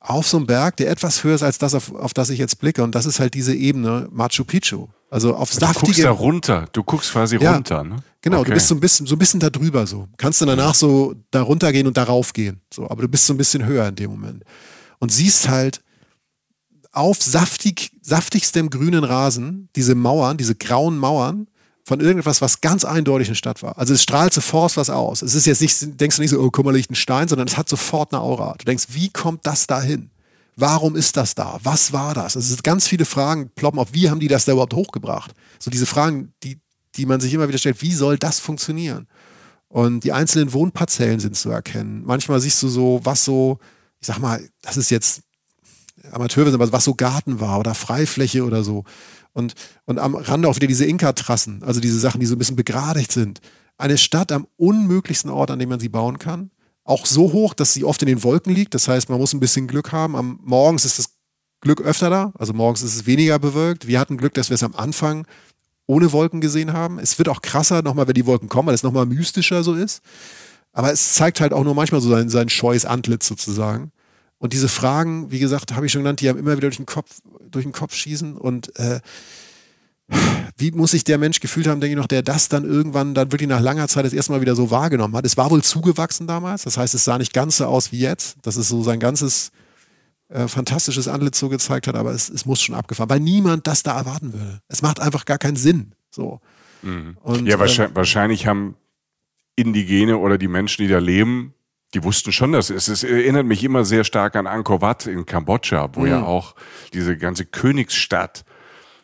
auf so einem Berg, der etwas höher ist als das, auf, auf das ich jetzt blicke, und das ist halt diese Ebene Machu Picchu. Also aufs saftige. Du guckst da runter, du guckst quasi ja, runter, ne? Genau, okay. Du bist so ein bisschen, so ein bisschen da drüber so. Kannst dann danach so da runter gehen und darauf gehen. So, aber du bist so ein bisschen höher in dem Moment. Und siehst halt auf saftig, saftigstem grünen Rasen diese Mauern, diese grauen Mauern von irgendwas, was ganz eindeutig eine Stadt war. Also es strahlt sofort was aus. Es ist jetzt nicht, denkst du nicht so, oh, guck mal, liegt ein Stein, sondern es hat sofort eine Aura. Du denkst, wie kommt das da hin? Warum ist das da? Was war das? Es sind ganz viele Fragen, ploppen auf, wie haben die das da überhaupt hochgebracht? So diese Fragen, die, die man sich immer wieder stellt, wie soll das funktionieren? Und die einzelnen Wohnparzellen sind zu erkennen. Manchmal siehst du so, was so, ich sag mal, das ist jetzt Amateurwissen, aber was so Garten war oder Freifläche oder so. Und, und am Rande auch wieder diese Inka-Trassen, also diese Sachen, die so ein bisschen begradigt sind. Eine Stadt am unmöglichsten Ort, an dem man sie bauen kann. Auch so hoch, dass sie oft in den Wolken liegt. Das heißt, man muss ein bisschen Glück haben. Am Morgens ist das Glück öfter da. Also morgens ist es weniger bewölkt. Wir hatten Glück, dass wir es am Anfang ohne Wolken gesehen haben. Es wird auch krasser, nochmal, wenn die Wolken kommen, weil es nochmal mystischer so ist. Aber es zeigt halt auch nur manchmal so sein, sein scheues Antlitz sozusagen. Und diese Fragen, wie gesagt, habe ich schon genannt, die haben immer wieder durch den Kopf, durch den Kopf schießen. Und äh, wie muss sich der Mensch gefühlt haben, denke ich noch, der das dann irgendwann, dann wirklich nach langer Zeit das erste Mal wieder so wahrgenommen hat. Es war wohl zugewachsen damals, das heißt, es sah nicht ganz so aus wie jetzt, dass es so sein ganzes äh, fantastisches Antlitz so gezeigt hat, aber es, es muss schon abgefahren, weil niemand das da erwarten würde. Es macht einfach gar keinen Sinn. So. Mhm. Und, ja, wahrscheinlich, äh, wahrscheinlich haben Indigene oder die Menschen, die da leben, die wussten schon, dass es, es erinnert mich immer sehr stark an Angkor Wat in Kambodscha, wo mhm. ja auch diese ganze Königsstadt,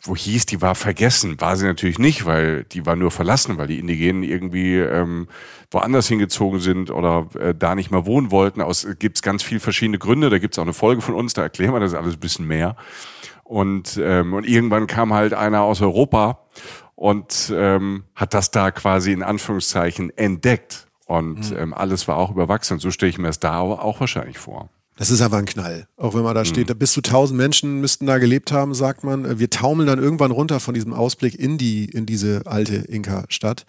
wo hieß, die war vergessen. War sie natürlich nicht, weil die war nur verlassen, weil die Indigenen irgendwie ähm, woanders hingezogen sind oder äh, da nicht mehr wohnen wollten. Aus gibt's ganz viele verschiedene Gründe. Da gibt's auch eine Folge von uns, da erklären wir das alles ein bisschen mehr. Und, ähm, und irgendwann kam halt einer aus Europa und ähm, hat das da quasi in Anführungszeichen entdeckt. Und mhm. ähm, alles war auch überwachsen. So stelle ich mir das da auch wahrscheinlich vor. Das ist einfach ein Knall, auch wenn man da steht. Da bis zu tausend Menschen müssten da gelebt haben, sagt man. Wir taumeln dann irgendwann runter von diesem Ausblick in die in diese alte Inka-Stadt.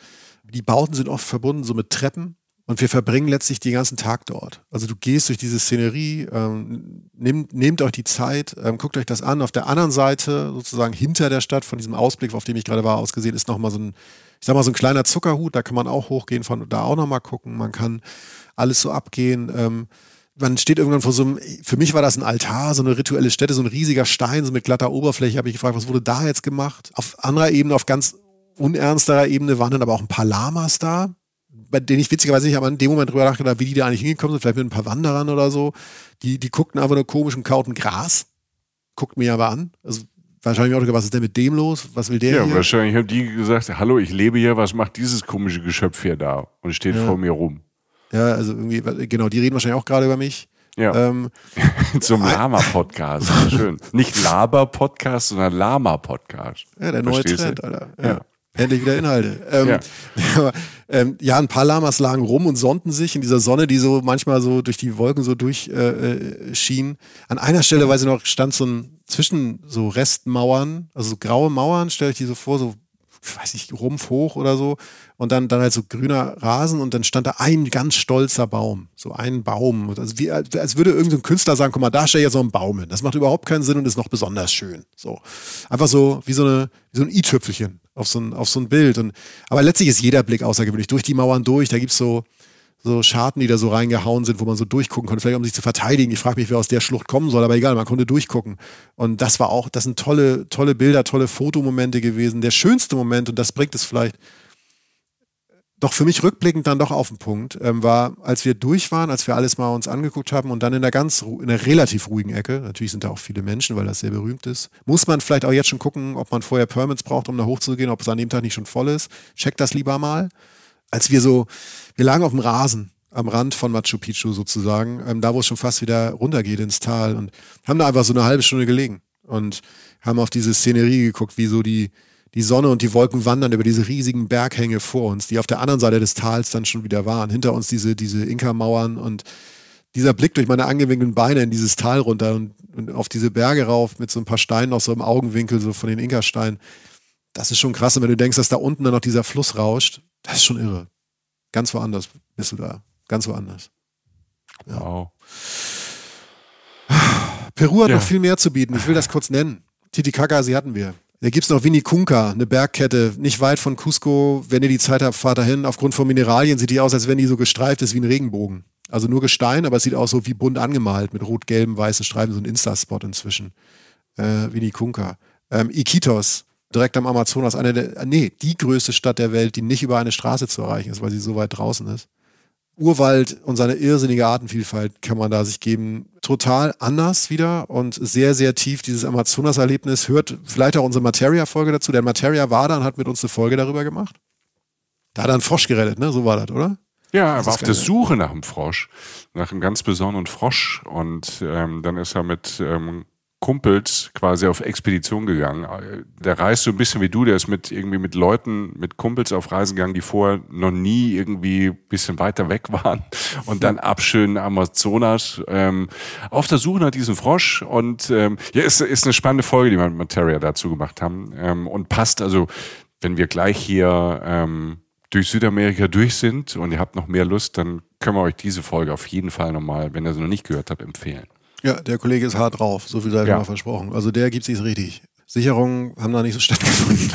Die Bauten sind oft verbunden so mit Treppen, und wir verbringen letztlich den ganzen Tag dort. Also du gehst durch diese Szenerie, ähm, nehmt, nehmt euch die Zeit, ähm, guckt euch das an. Auf der anderen Seite, sozusagen hinter der Stadt, von diesem Ausblick, auf dem ich gerade war, ausgesehen, ist nochmal so ein, ich sag mal, so ein kleiner Zuckerhut. Da kann man auch hochgehen, von da auch nochmal gucken. Man kann alles so abgehen, ähm, man steht irgendwann vor so einem, für mich war das ein Altar, so eine rituelle Stätte, so ein riesiger Stein, so mit glatter Oberfläche, habe ich gefragt, was wurde da jetzt gemacht? Auf anderer Ebene, auf ganz unernsterer Ebene waren dann aber auch ein paar Lamas da, bei denen ich witzigerweise nicht, aber in dem Moment drüber nachgedacht habe, wie die da eigentlich hingekommen sind, vielleicht mit ein paar Wanderern oder so. Die, die guckten einfach nur komisch im kauten Gras, guckt mir aber an, also wahrscheinlich auch, was ist denn mit dem los? Was will der ja, hier? Ja, wahrscheinlich haben die gesagt, hallo, ich lebe hier, was macht dieses komische Geschöpf hier da und steht ja. vor mir rum? Ja, also irgendwie, genau, die reden wahrscheinlich auch gerade über mich. Ja. Ähm, Zum Lama-Podcast, schön. Nicht Laber-Podcast, sondern Lama-Podcast. Ja, der neue Verstehst Trend, du? Alter. Ja. Ja. Endlich wieder Inhalte. Ähm, ja. Aber, ähm, ja, ein paar Lamas lagen rum und sonnten sich in dieser Sonne, die so manchmal so durch die Wolken so durch äh, schien. An einer Stelle, weiß ich noch, stand so ein zwischen so Restmauern, also so graue Mauern, stelle ich die so vor, so ich weiß nicht, Rumpf hoch oder so und dann, dann halt so grüner Rasen und dann stand da ein ganz stolzer Baum, so ein Baum. Also wie, als würde irgendein Künstler sagen, guck mal, da stell ich jetzt so einen Baum hin. Das macht überhaupt keinen Sinn und ist noch besonders schön. So. Einfach so wie so, eine, wie so ein i-Tüpfelchen auf so ein, auf so ein Bild. Und, aber letztlich ist jeder Blick außergewöhnlich. Durch die Mauern durch, da gibt es so, so Scharten, die da so reingehauen sind, wo man so durchgucken konnte, vielleicht um sich zu verteidigen. Ich frage mich, wer aus der Schlucht kommen soll, aber egal, man konnte durchgucken. Und das war auch, das sind tolle, tolle Bilder, tolle Fotomomente gewesen. Der schönste Moment, und das bringt es vielleicht doch für mich rückblickend dann doch auf den Punkt, ähm, war, als wir durch waren, als wir alles mal uns angeguckt haben und dann in einer ganz, in einer relativ ruhigen Ecke, natürlich sind da auch viele Menschen, weil das sehr berühmt ist, muss man vielleicht auch jetzt schon gucken, ob man vorher Permits braucht, um da hochzugehen, ob es an dem Tag nicht schon voll ist. Checkt das lieber mal. Als wir so, wir lagen auf dem Rasen am Rand von Machu Picchu sozusagen, ähm, da wo es schon fast wieder runtergeht ins Tal und haben da einfach so eine halbe Stunde gelegen und haben auf diese Szenerie geguckt, wie so die, die Sonne und die Wolken wandern über diese riesigen Berghänge vor uns, die auf der anderen Seite des Tals dann schon wieder waren. Hinter uns diese, diese Inka-Mauern und dieser Blick durch meine angewinkelten Beine in dieses Tal runter und, und auf diese Berge rauf mit so ein paar Steinen aus so einem Augenwinkel so von den Inka-Steinen. Das ist schon krass, und wenn du denkst, dass da unten dann noch dieser Fluss rauscht, das ist schon irre. Ganz woanders bist du da. Ganz woanders. Ja. Wow. Peru hat ja noch viel mehr zu bieten. Ich will das kurz nennen. Titicacasee hatten wir. Da gibt es noch Vinicunca, eine Bergkette, nicht weit von Cusco. Wenn ihr die Zeit habt, fahrt dahin. Aufgrund von Mineralien sieht die aus, als wenn die so gestreift ist wie ein Regenbogen. Also nur Gestein, aber es sieht auch so wie bunt angemalt mit rot-gelben, weißen Streifen. So ein Insta-Spot inzwischen. Äh, Vinicunca. Ähm, Iquitos. Direkt am Amazonas, eine der, nee, die größte Stadt der Welt, die nicht über eine Straße zu erreichen ist, weil sie so weit draußen ist. Urwald und seine irrsinnige Artenvielfalt kann man da sich geben. Total anders wieder und sehr, sehr tief dieses Amazonas-Erlebnis. Hört vielleicht auch unsere Materia-Folge dazu. Der Materia war da und hat mit uns eine Folge darüber gemacht. Da hat er einen Frosch gerettet, ne? So war das, oder? Ja, er war auf der Suche nach einem Frosch, nach einem ganz besonderen Frosch. Und ähm, dann ist er mit... Ähm Kumpels quasi auf Expedition gegangen. Der reist so ein bisschen wie du, der ist mit irgendwie mit Leuten, mit Kumpels auf Reisen gegangen, die vorher noch nie irgendwie ein bisschen weiter weg waren und dann ab schön Amazonas ähm, auf der Suche nach diesem Frosch und ähm, ja, ist, ist eine spannende Folge, die wir mit Materia dazu gemacht haben ähm, und passt also, wenn wir gleich hier ähm, durch Südamerika durch sind und ihr habt noch mehr Lust, dann können wir euch diese Folge auf jeden Fall nochmal, wenn ihr sie noch nicht gehört habt, empfehlen. Ja, der Kollege ist hart drauf, so viel sei ja. mal versprochen. Also der gibt sich's richtig. Sicherungen haben da nicht so stattgefunden.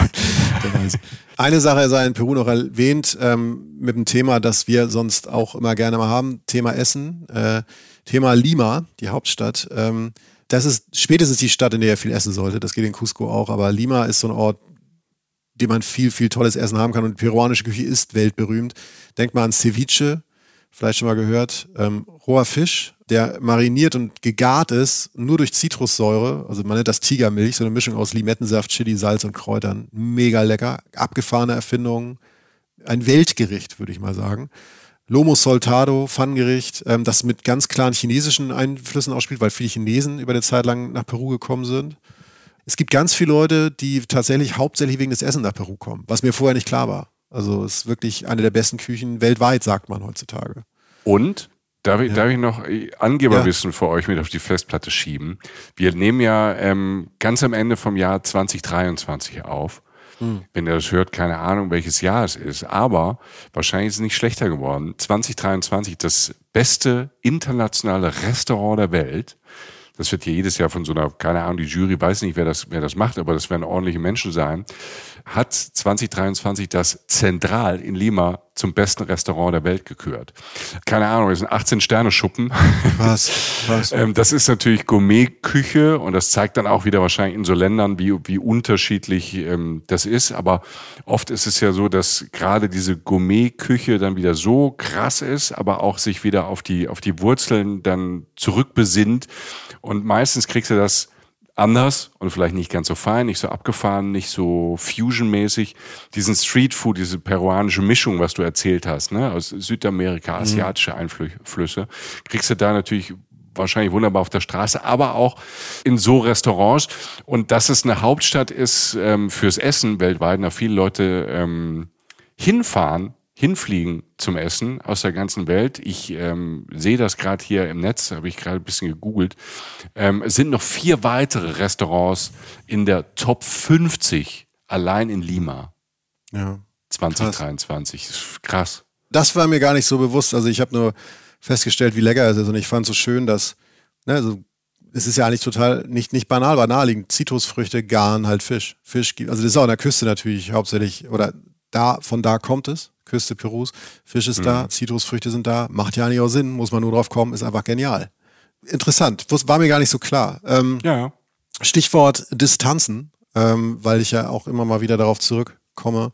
Der weiß. Eine Sache sei in Peru noch erwähnt, ähm, mit dem Thema, das wir sonst auch immer gerne mal haben, Thema Essen, äh, Thema Lima, die Hauptstadt. Ähm, das ist spätestens die Stadt, in der ihr viel essen solltet. Das geht in Cusco auch, aber Lima ist so ein Ort, in dem man viel, viel tolles Essen haben kann und die peruanische Küche ist weltberühmt. Denkt mal an Ceviche, vielleicht schon mal gehört, ähm, roher Fisch, der mariniert und gegart ist, nur durch Zitrussäure, also man nennt das Tigermilch, so eine Mischung aus Limettensaft, Chili, Salz und Kräutern. Mega lecker, abgefahrene Erfindungen, ein Weltgericht, würde ich mal sagen. Lomo Saltado, Pfannengericht, ähm, das mit ganz klaren chinesischen Einflüssen ausspielt, weil viele Chinesen über eine Zeit lang nach Peru gekommen sind. Es gibt ganz viele Leute, die tatsächlich hauptsächlich wegen des Essens nach Peru kommen, was mir vorher nicht klar war. Also es ist wirklich eine der besten Küchen weltweit, sagt man heutzutage. Und? Darf ich, ja. darf ich noch Angeberwissen ja. für euch mit auf die Festplatte schieben? Wir nehmen ja ähm, ganz am Ende vom Jahr zwanzig dreiundzwanzig auf. Hm. Wenn ihr das hört, keine Ahnung, welches Jahr es ist. Aber wahrscheinlich ist es nicht schlechter geworden. zwanzig dreiundzwanzig, das beste internationale Restaurant der Welt. Das wird hier jedes Jahr von so einer, keine Ahnung, die Jury weiß nicht, wer das, wer das macht, aber das werden ordentliche Menschen sein. Hat zwanzig dreiundzwanzig das Zentral in Lima zum besten Restaurant der Welt gekürt. Keine Ahnung, das sind achtzehn Sterne Schuppen. Was? Was? ähm, das ist natürlich Gourmet-Küche und das zeigt dann auch wieder wahrscheinlich in so Ländern, wie, wie unterschiedlich ähm, das ist. Aber oft ist es ja so, dass gerade diese Gourmet-Küche dann wieder so krass ist, aber auch sich wieder auf die, auf die Wurzeln dann zurückbesinnt. Und meistens kriegst du das anders und vielleicht nicht ganz so fein, nicht so abgefahren, nicht so fusionmäßig. Diesen Streetfood, diese peruanische Mischung, was du erzählt hast, ne, aus Südamerika, asiatische Einflüsse, kriegst du da natürlich wahrscheinlich wunderbar auf der Straße, aber auch in so Restaurants. Und dass es eine Hauptstadt ist ähm, fürs Essen weltweit, da viele Leute ähm, hinfahren, hinfliegen zum Essen aus der ganzen Welt. Ich ähm, sehe das gerade hier im Netz, habe ich gerade ein bisschen gegoogelt. Ähm, es sind noch vier weitere Restaurants in der Top fünfzig allein in Lima. Ja. zwanzig dreiundzwanzig, krass. krass. Das war mir gar nicht so bewusst. Also ich habe nur festgestellt, wie lecker es ist. Und ich fand es so schön, dass, ne, also es ist ja eigentlich total nicht, nicht banal, aber naheliegend. Zitrusfrüchte, Garn, halt Fisch. Fisch gibt, also das ist auch an der Küste natürlich hauptsächlich, oder da, von da kommt es. Küste Perus, Fisch ist mhm. da, Zitrusfrüchte sind da, macht ja eigentlich auch Sinn, muss man nur drauf kommen, ist einfach genial. Interessant, war mir gar nicht so klar. Ähm, ja, ja. Stichwort Distanzen, ähm, weil ich ja auch immer mal wieder darauf zurückkomme,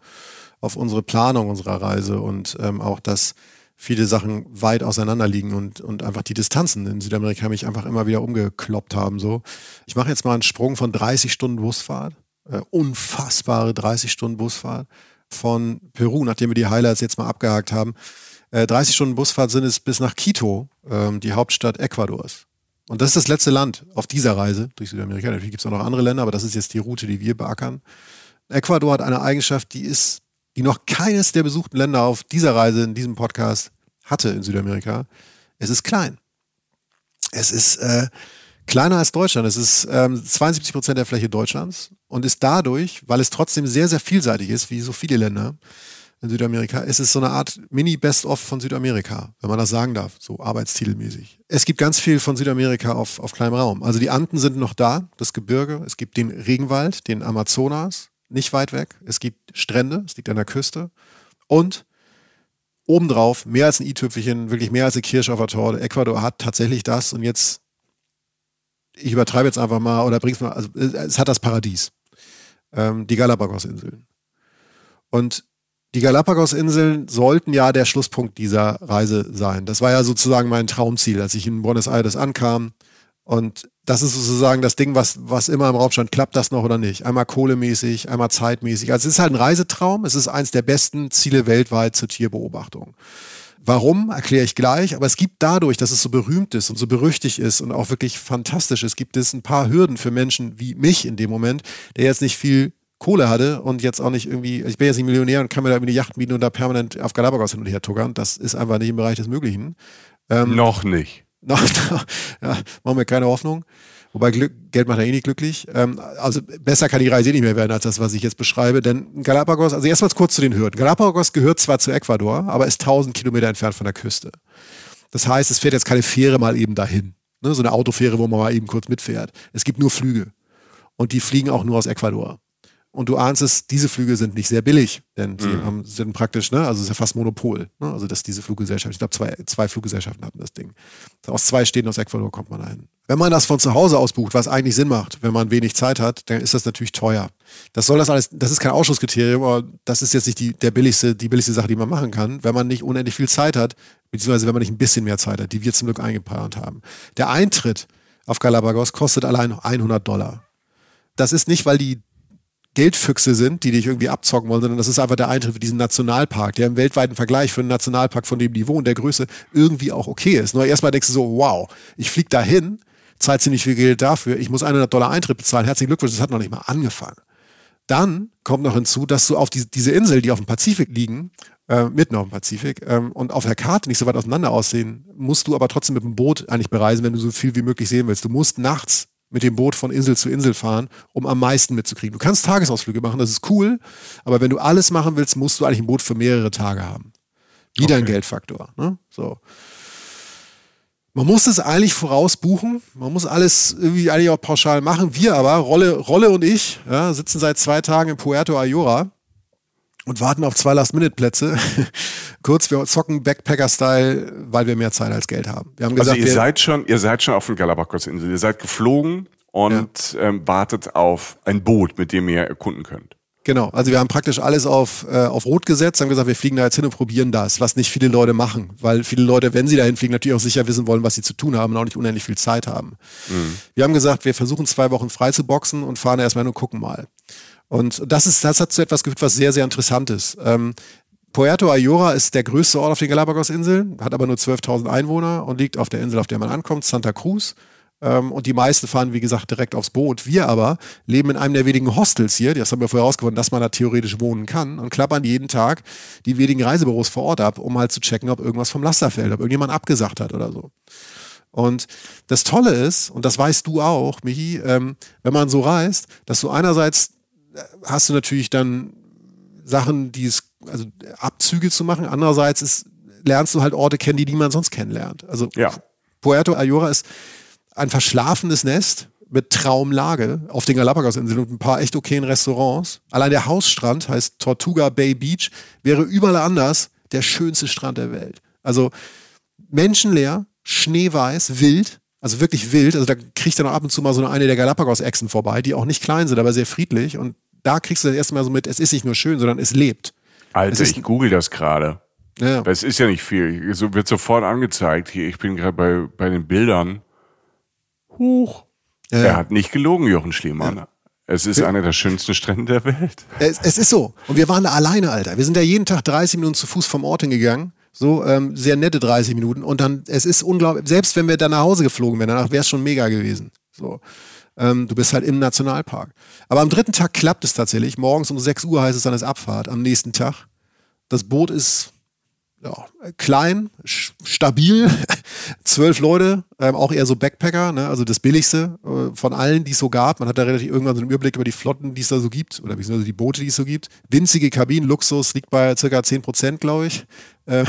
auf unsere Planung unserer Reise und ähm, auch, dass viele Sachen weit auseinander liegen und, und einfach die Distanzen in Südamerika mich einfach immer wieder umgekloppt haben. So. Ich mache jetzt mal einen Sprung von dreißig Stunden Busfahrt, äh, unfassbare dreißig Stunden Busfahrt von Peru, nachdem wir die Highlights jetzt mal abgehakt haben. Äh, dreißig Stunden Busfahrt sind es bis nach Quito, ähm, die Hauptstadt Ecuadors. Und das ist das letzte Land auf dieser Reise durch Südamerika. Natürlich gibt es auch noch andere Länder, aber das ist jetzt die Route, die wir beackern. Ecuador hat eine Eigenschaft, die ist, die noch keines der besuchten Länder auf dieser Reise in diesem Podcast hatte in Südamerika. Es ist klein. Es ist äh, kleiner als Deutschland. Es ist ähm, zweiundsiebzig Prozent der Fläche Deutschlands und ist dadurch, weil es trotzdem sehr, sehr vielseitig ist, wie so viele Länder, in Südamerika, es ist so eine Art Mini-Best-of von Südamerika, wenn man das sagen darf, so arbeitstitelmäßig. Es gibt ganz viel von Südamerika auf, auf kleinem Raum. Also die Anden sind noch da, das Gebirge, es gibt den Regenwald, den Amazonas, nicht weit weg. Es gibt Strände, es liegt an der Küste. Und obendrauf, mehr als ein i-Tüpfelchen, wirklich mehr als eine Kirsche auf der Torte. Ecuador hat tatsächlich das und jetzt, ich übertreibe jetzt einfach mal, oder bring's mal, also es hat das Paradies. Ähm, die Galapagos-Inseln. Und die Galapagos-Inseln sollten ja der Schlusspunkt dieser Reise sein. Das war ja sozusagen mein Traumziel, als ich in Buenos Aires ankam. Und das ist sozusagen das Ding, was, was immer im Raum stand. Klappt das noch oder nicht? Einmal kohlemäßig, einmal zeitmäßig. Also es ist halt ein Reisetraum. Es ist eins der besten Ziele weltweit zur Tierbeobachtung. Warum, erkläre ich gleich. Aber es gibt dadurch, dass es so berühmt ist und so berüchtigt ist und auch wirklich fantastisch ist, gibt es ein paar Hürden für Menschen wie mich in dem Moment, der jetzt nicht viel Kohle hatte und jetzt auch nicht irgendwie, ich bin jetzt nicht Millionär und kann mir da irgendwie eine Yacht mieten und da permanent auf Galapagos hin und her tuckern. Das ist einfach nicht im Bereich des Möglichen. Ähm, noch nicht. Noch, noch, ja, machen wir keine Hoffnung. Wobei Glück, Geld macht ja eh nicht glücklich. Ähm, also besser kann die Reise nicht mehr werden als das, was ich jetzt beschreibe. Denn Galapagos, also erstmal kurz zu den Hürden. Galapagos gehört zwar zu Ecuador, aber ist tausend Kilometer entfernt von der Küste. Das heißt, es fährt jetzt keine Fähre mal eben dahin. Ne? So eine Autofähre, wo man mal eben kurz mitfährt. Es gibt nur Flüge. Und die fliegen auch nur aus Ecuador. Und du ahnst es, diese Flüge sind nicht sehr billig, denn sie mhm. haben, sind praktisch, ne, also es ist ja fast Monopol, ne, also dass diese Fluggesellschaft, ich glaube zwei, zwei Fluggesellschaften hatten das Ding. Aus zwei Städten aus Ecuador kommt man dahin. Wenn man das von zu Hause aus bucht, was eigentlich Sinn macht, wenn man wenig Zeit hat, dann ist das natürlich teuer. Das soll das alles, das ist kein Ausschlusskriterium, aber das ist jetzt nicht die, der billigste, die billigste Sache, die man machen kann, wenn man nicht unendlich viel Zeit hat, beziehungsweise wenn man nicht ein bisschen mehr Zeit hat, die wir zum Glück eingeplant haben. Der Eintritt auf Galapagos kostet allein hundert Dollar. Das ist nicht, weil die Geldfüchse sind, die dich irgendwie abzocken wollen, sondern das ist einfach der Eintritt für diesen Nationalpark, der im weltweiten Vergleich für einen Nationalpark von dem Niveau und der Größe irgendwie auch okay ist. Nur erstmal denkst du so, wow, ich fliege dahin, zahle ziemlich viel Geld dafür, ich muss hundert Dollar Eintritt bezahlen, herzlichen Glückwunsch, das hat noch nicht mal angefangen. Dann kommt noch hinzu, dass du auf die, diese Insel, die auf dem Pazifik liegen, äh, mitten auf dem Pazifik ähm, und auf der Karte nicht so weit auseinander aussehen, musst du aber trotzdem mit dem Boot eigentlich bereisen, wenn du so viel wie möglich sehen willst. Du musst nachts mit dem Boot von Insel zu Insel fahren, um am meisten mitzukriegen. Du kannst Tagesausflüge machen, das ist cool, aber wenn du alles machen willst, musst du eigentlich ein Boot für mehrere Tage haben. Wieder okay. Ein Geldfaktor. Ne? So. Man muss es eigentlich vorausbuchen, man muss alles irgendwie eigentlich auch pauschal machen. Wir aber, Rolle, Rolle und ich, ja, sitzen seit zwei Tagen in Puerto Ayora und warten auf zwei Last-Minute-Plätze. Kurz, wir zocken Backpacker-Style, weil wir mehr Zeit als Geld haben. Wir haben gesagt, also ihr seid schon, ihr seid schon auf den Galapagos-Inseln. Ihr seid geflogen und ja. ähm, wartet auf ein Boot, mit dem ihr erkunden könnt. Genau, also wir haben praktisch alles auf, äh, auf Rot gesetzt, haben gesagt, wir fliegen da jetzt hin und probieren das, was nicht viele Leute machen, weil viele Leute, wenn sie dahin fliegen, natürlich auch sicher wissen wollen, was sie zu tun haben und auch nicht unendlich viel Zeit haben. Mhm. Wir haben gesagt, wir versuchen zwei Wochen frei zu boxen und fahren erstmal hin und gucken mal. Und das ist, das hat zu etwas geführt, was sehr, sehr interessant ist. Ähm, Puerto Ayora ist der größte Ort auf den Galapagos-Inseln, hat aber nur zwölftausend Einwohner und liegt auf der Insel, auf der man ankommt, Santa Cruz. Ähm, und die meisten fahren, wie gesagt, direkt aufs Boot. Wir aber leben in einem der wenigen Hostels hier, das haben wir vorher rausgefunden, dass man da theoretisch wohnen kann und klappern jeden Tag die wenigen Reisebüros vor Ort ab, um halt zu checken, ob irgendwas vom Laster fällt, ob irgendjemand abgesagt hat oder so. Und das Tolle ist, und das weißt du auch, Michi, ähm, wenn man so reist, dass du einerseits hast du natürlich dann Sachen, die es, also Abzüge zu machen. Andererseits ist, lernst du halt Orte kennen, die niemand sonst kennenlernt. Also ja. Puerto Ayora ist ein verschlafenes Nest mit Traumlage auf den Galapagos-Inseln und ein paar echt okayen Restaurants. Allein der Hausstrand heißt Tortuga Bay Beach, wäre überall anders der schönste Strand der Welt. Also menschenleer, schneeweiß, wild, also wirklich wild. Also da kriegt dann ab und zu mal so eine der Galapagos-Echsen vorbei, die auch nicht klein sind, aber sehr friedlich. Und da kriegst du das erste Mal so mit, es ist nicht nur schön, sondern es lebt. Alter, es ich google das gerade. Ja. Das ist ja nicht viel. So wird sofort angezeigt. Hier, ich bin gerade bei, bei den Bildern. Huch. Ja. Er hat nicht gelogen, Jochen Schliemann. Ja. Es ist einer der schönsten Strände der Welt. Es, es ist so. Und wir waren da alleine, Alter. Wir sind da jeden Tag dreißig Minuten zu Fuß vom Ort hingegangen. So, ähm, sehr nette dreißig Minuten. Und dann, es ist unglaublich. Selbst wenn wir da nach Hause geflogen wären, danach wäre es schon mega gewesen. So. Ähm, du bist halt im Nationalpark. Aber am dritten Tag klappt es tatsächlich. Morgens um sechs Uhr heißt es dann, es ist Abfahrt am nächsten Tag. Das Boot ist... Ja, klein, stabil, zwölf Leute, ähm, auch eher so Backpacker, ne? Also das Billigste äh, von allen, die es so gab. Man hat da relativ irgendwann so einen Überblick über die Flotten, die es da so gibt, oder beziehungsweise die Boote, die es so gibt. Winzige Kabinen, Luxus, liegt bei circa zehn Prozent, glaube ich. Ähm,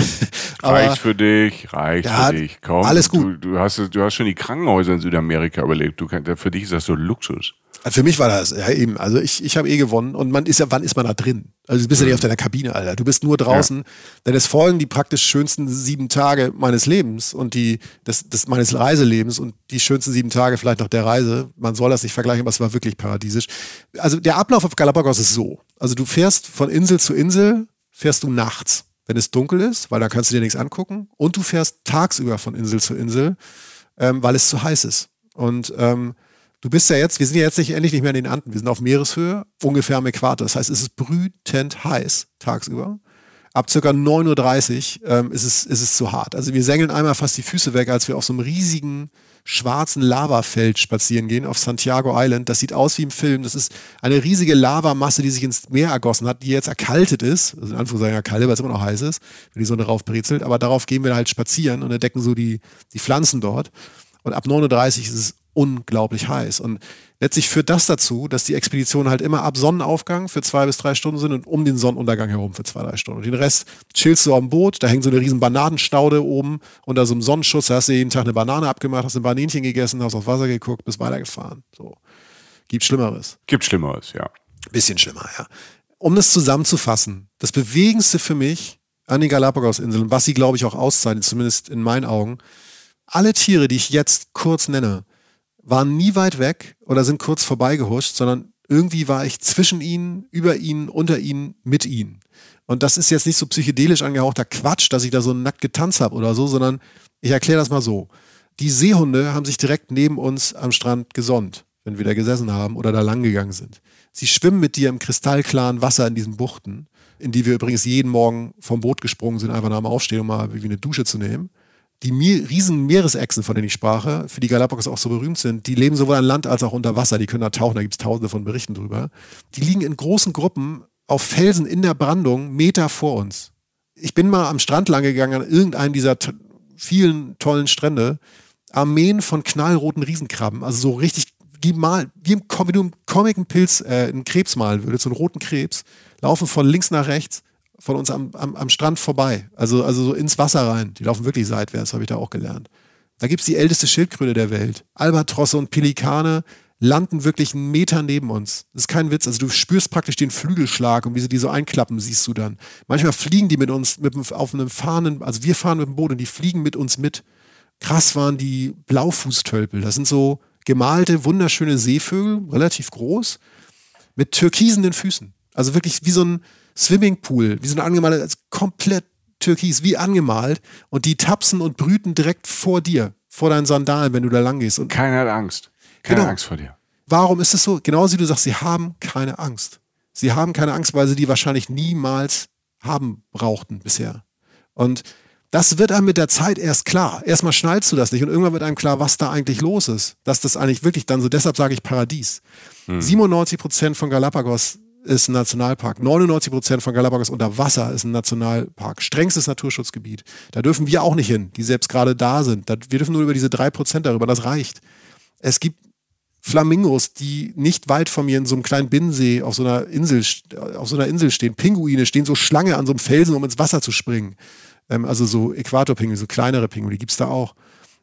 reicht aber, für dich, reicht ja, für dich, komm. Alles gut. Du, du, hast, du hast schon die Krankenhäuser in Südamerika überlebt, du kann, für dich ist das so Luxus. Für mich war das, ja eben, also ich, ich habe eh gewonnen und man ist ja, wann ist man da drin? Also du bist ja nicht auf deiner Kabine, Alter, du bist nur draußen, ja. Denn es folgen die praktisch schönsten sieben Tage meines Lebens und die, das, das meines Reiselebens und die schönsten sieben Tage vielleicht nach der Reise, man soll das nicht vergleichen, aber es war wirklich paradiesisch. Also der Ablauf auf Galapagos ist so, also du fährst von Insel zu Insel, fährst du nachts, wenn es dunkel ist, weil dann kannst du dir nichts angucken und du fährst tagsüber von Insel zu Insel, ähm, weil es zu heiß ist und ähm, du bist ja jetzt, wir sind ja jetzt nicht, endlich nicht mehr in den Anden, wir sind auf Meereshöhe, ungefähr am Äquator. Das heißt, es ist brütend heiß tagsüber. Ab circa neun Uhr dreißig ähm, ist es, ist es zu hart. Also wir sengeln einmal fast die Füße weg, als wir auf so einem riesigen schwarzen Lavafeld spazieren gehen auf Santiago Island. Das sieht aus wie im Film. Das ist eine riesige Lavamasse, die sich ins Meer ergossen hat, die jetzt erkaltet ist. Also in Anführungszeichen erkaltet, weil es immer noch heiß ist, wenn die Sonne raufbrezelt. Aber darauf gehen wir halt spazieren und entdecken so die, die Pflanzen dort. Und ab neun Uhr dreißig ist es unglaublich heiß. Und letztlich führt das dazu, dass die Expeditionen halt immer ab Sonnenaufgang für zwei bis drei Stunden sind und um den Sonnenuntergang herum für zwei, drei Stunden. Und den Rest chillst du am Boot, da hängt so eine riesen Bananenstaude oben unter so einem Sonnenschutz, da hast du jeden Tag eine Banane abgemacht, hast ein Bananchen gegessen, hast aufs Wasser geguckt, bist weitergefahren. So. Gibt Schlimmeres. Gibt Schlimmeres, ja. Bisschen schlimmer, ja. Um das zusammenzufassen, das Bewegendste für mich an den Galapagos-Inseln, was sie, glaube ich, auch auszeichnet, zumindest in meinen Augen, alle Tiere, die ich jetzt kurz nenne, waren nie weit weg oder sind kurz vorbeigehuscht, sondern irgendwie war ich zwischen ihnen, über ihnen, unter ihnen, mit ihnen. Und das ist jetzt nicht so psychedelisch angehauchter Quatsch, dass ich da so nackt getanzt habe oder so, sondern ich erkläre das mal so. Die Seehunde haben sich direkt neben uns am Strand gesonnt, wenn wir da gesessen haben oder da lang gegangen sind. Sie schwimmen mit dir im kristallklaren Wasser in diesen Buchten, in die wir übrigens jeden Morgen vom Boot gesprungen sind, einfach nach dem Aufstehen, um mal wie eine Dusche zu nehmen. Die riesen Meeresechsen, von denen ich sprache, für die Galapagos auch so berühmt sind, die leben sowohl an Land als auch unter Wasser. Die können da tauchen, da gibt es tausende von Berichten drüber. Die liegen in großen Gruppen auf Felsen in der Brandung, Meter vor uns. Ich bin mal am Strand lang gegangen, an irgendeinem dieser to- vielen tollen Strände, Armeen von knallroten Riesenkrabben, also so richtig, wie, mal, wie, im, wie du im Comic einen Pilz, äh, einen Krebs malen würdest, so einen roten Krebs, laufen von links nach rechts, von uns am, am, am Strand vorbei, also, also so ins Wasser rein. Die laufen wirklich seitwärts, habe ich da auch gelernt. Da gibt es die älteste Schildkröte der Welt. Albatrosse und Pelikane landen wirklich einen Meter neben uns. Das ist kein Witz. Also du spürst praktisch den Flügelschlag und wie sie die so einklappen, siehst du dann. Manchmal fliegen die mit uns mit, auf einem fahrenden, also wir fahren mit dem Boot und die fliegen mit uns mit. Krass waren die Blaufußtölpel. Das sind so gemalte, wunderschöne Seevögel, relativ groß, mit türkisenden Füßen. Also wirklich wie so ein Swimmingpool, wie so eine angemalte, also komplett türkis, wie angemalt und die tapsen und brüten direkt vor dir, vor deinen Sandalen, wenn du da lang gehst. Und keiner hat Angst. Keine genau. Angst vor dir. Warum ist es so? Genauso wie du sagst, sie haben keine Angst. Sie haben keine Angst, weil sie die wahrscheinlich niemals haben brauchten bisher. Und das wird einem mit der Zeit erst klar. Erstmal schnallst du das nicht und irgendwann wird einem klar, was da eigentlich los ist. Dass das eigentlich wirklich dann so, deshalb sage ich Paradies. Hm. siebenundneunzig Prozent von Galapagos ist ein Nationalpark. neunundneunzig Prozent von Galapagos unter Wasser ist ein Nationalpark. Strengstes Naturschutzgebiet. Da dürfen wir auch nicht hin, die selbst gerade da sind. Wir dürfen nur über diese drei Prozent darüber, das reicht. Es gibt Flamingos, die nicht weit von mir in so einem kleinen Binnensee auf so einer Insel, auf so einer Insel stehen. Pinguine stehen so Schlange an so einem Felsen, um ins Wasser zu springen. Ähm, also so Äquatorpinguine, so kleinere Pinguine, die gibt's da auch.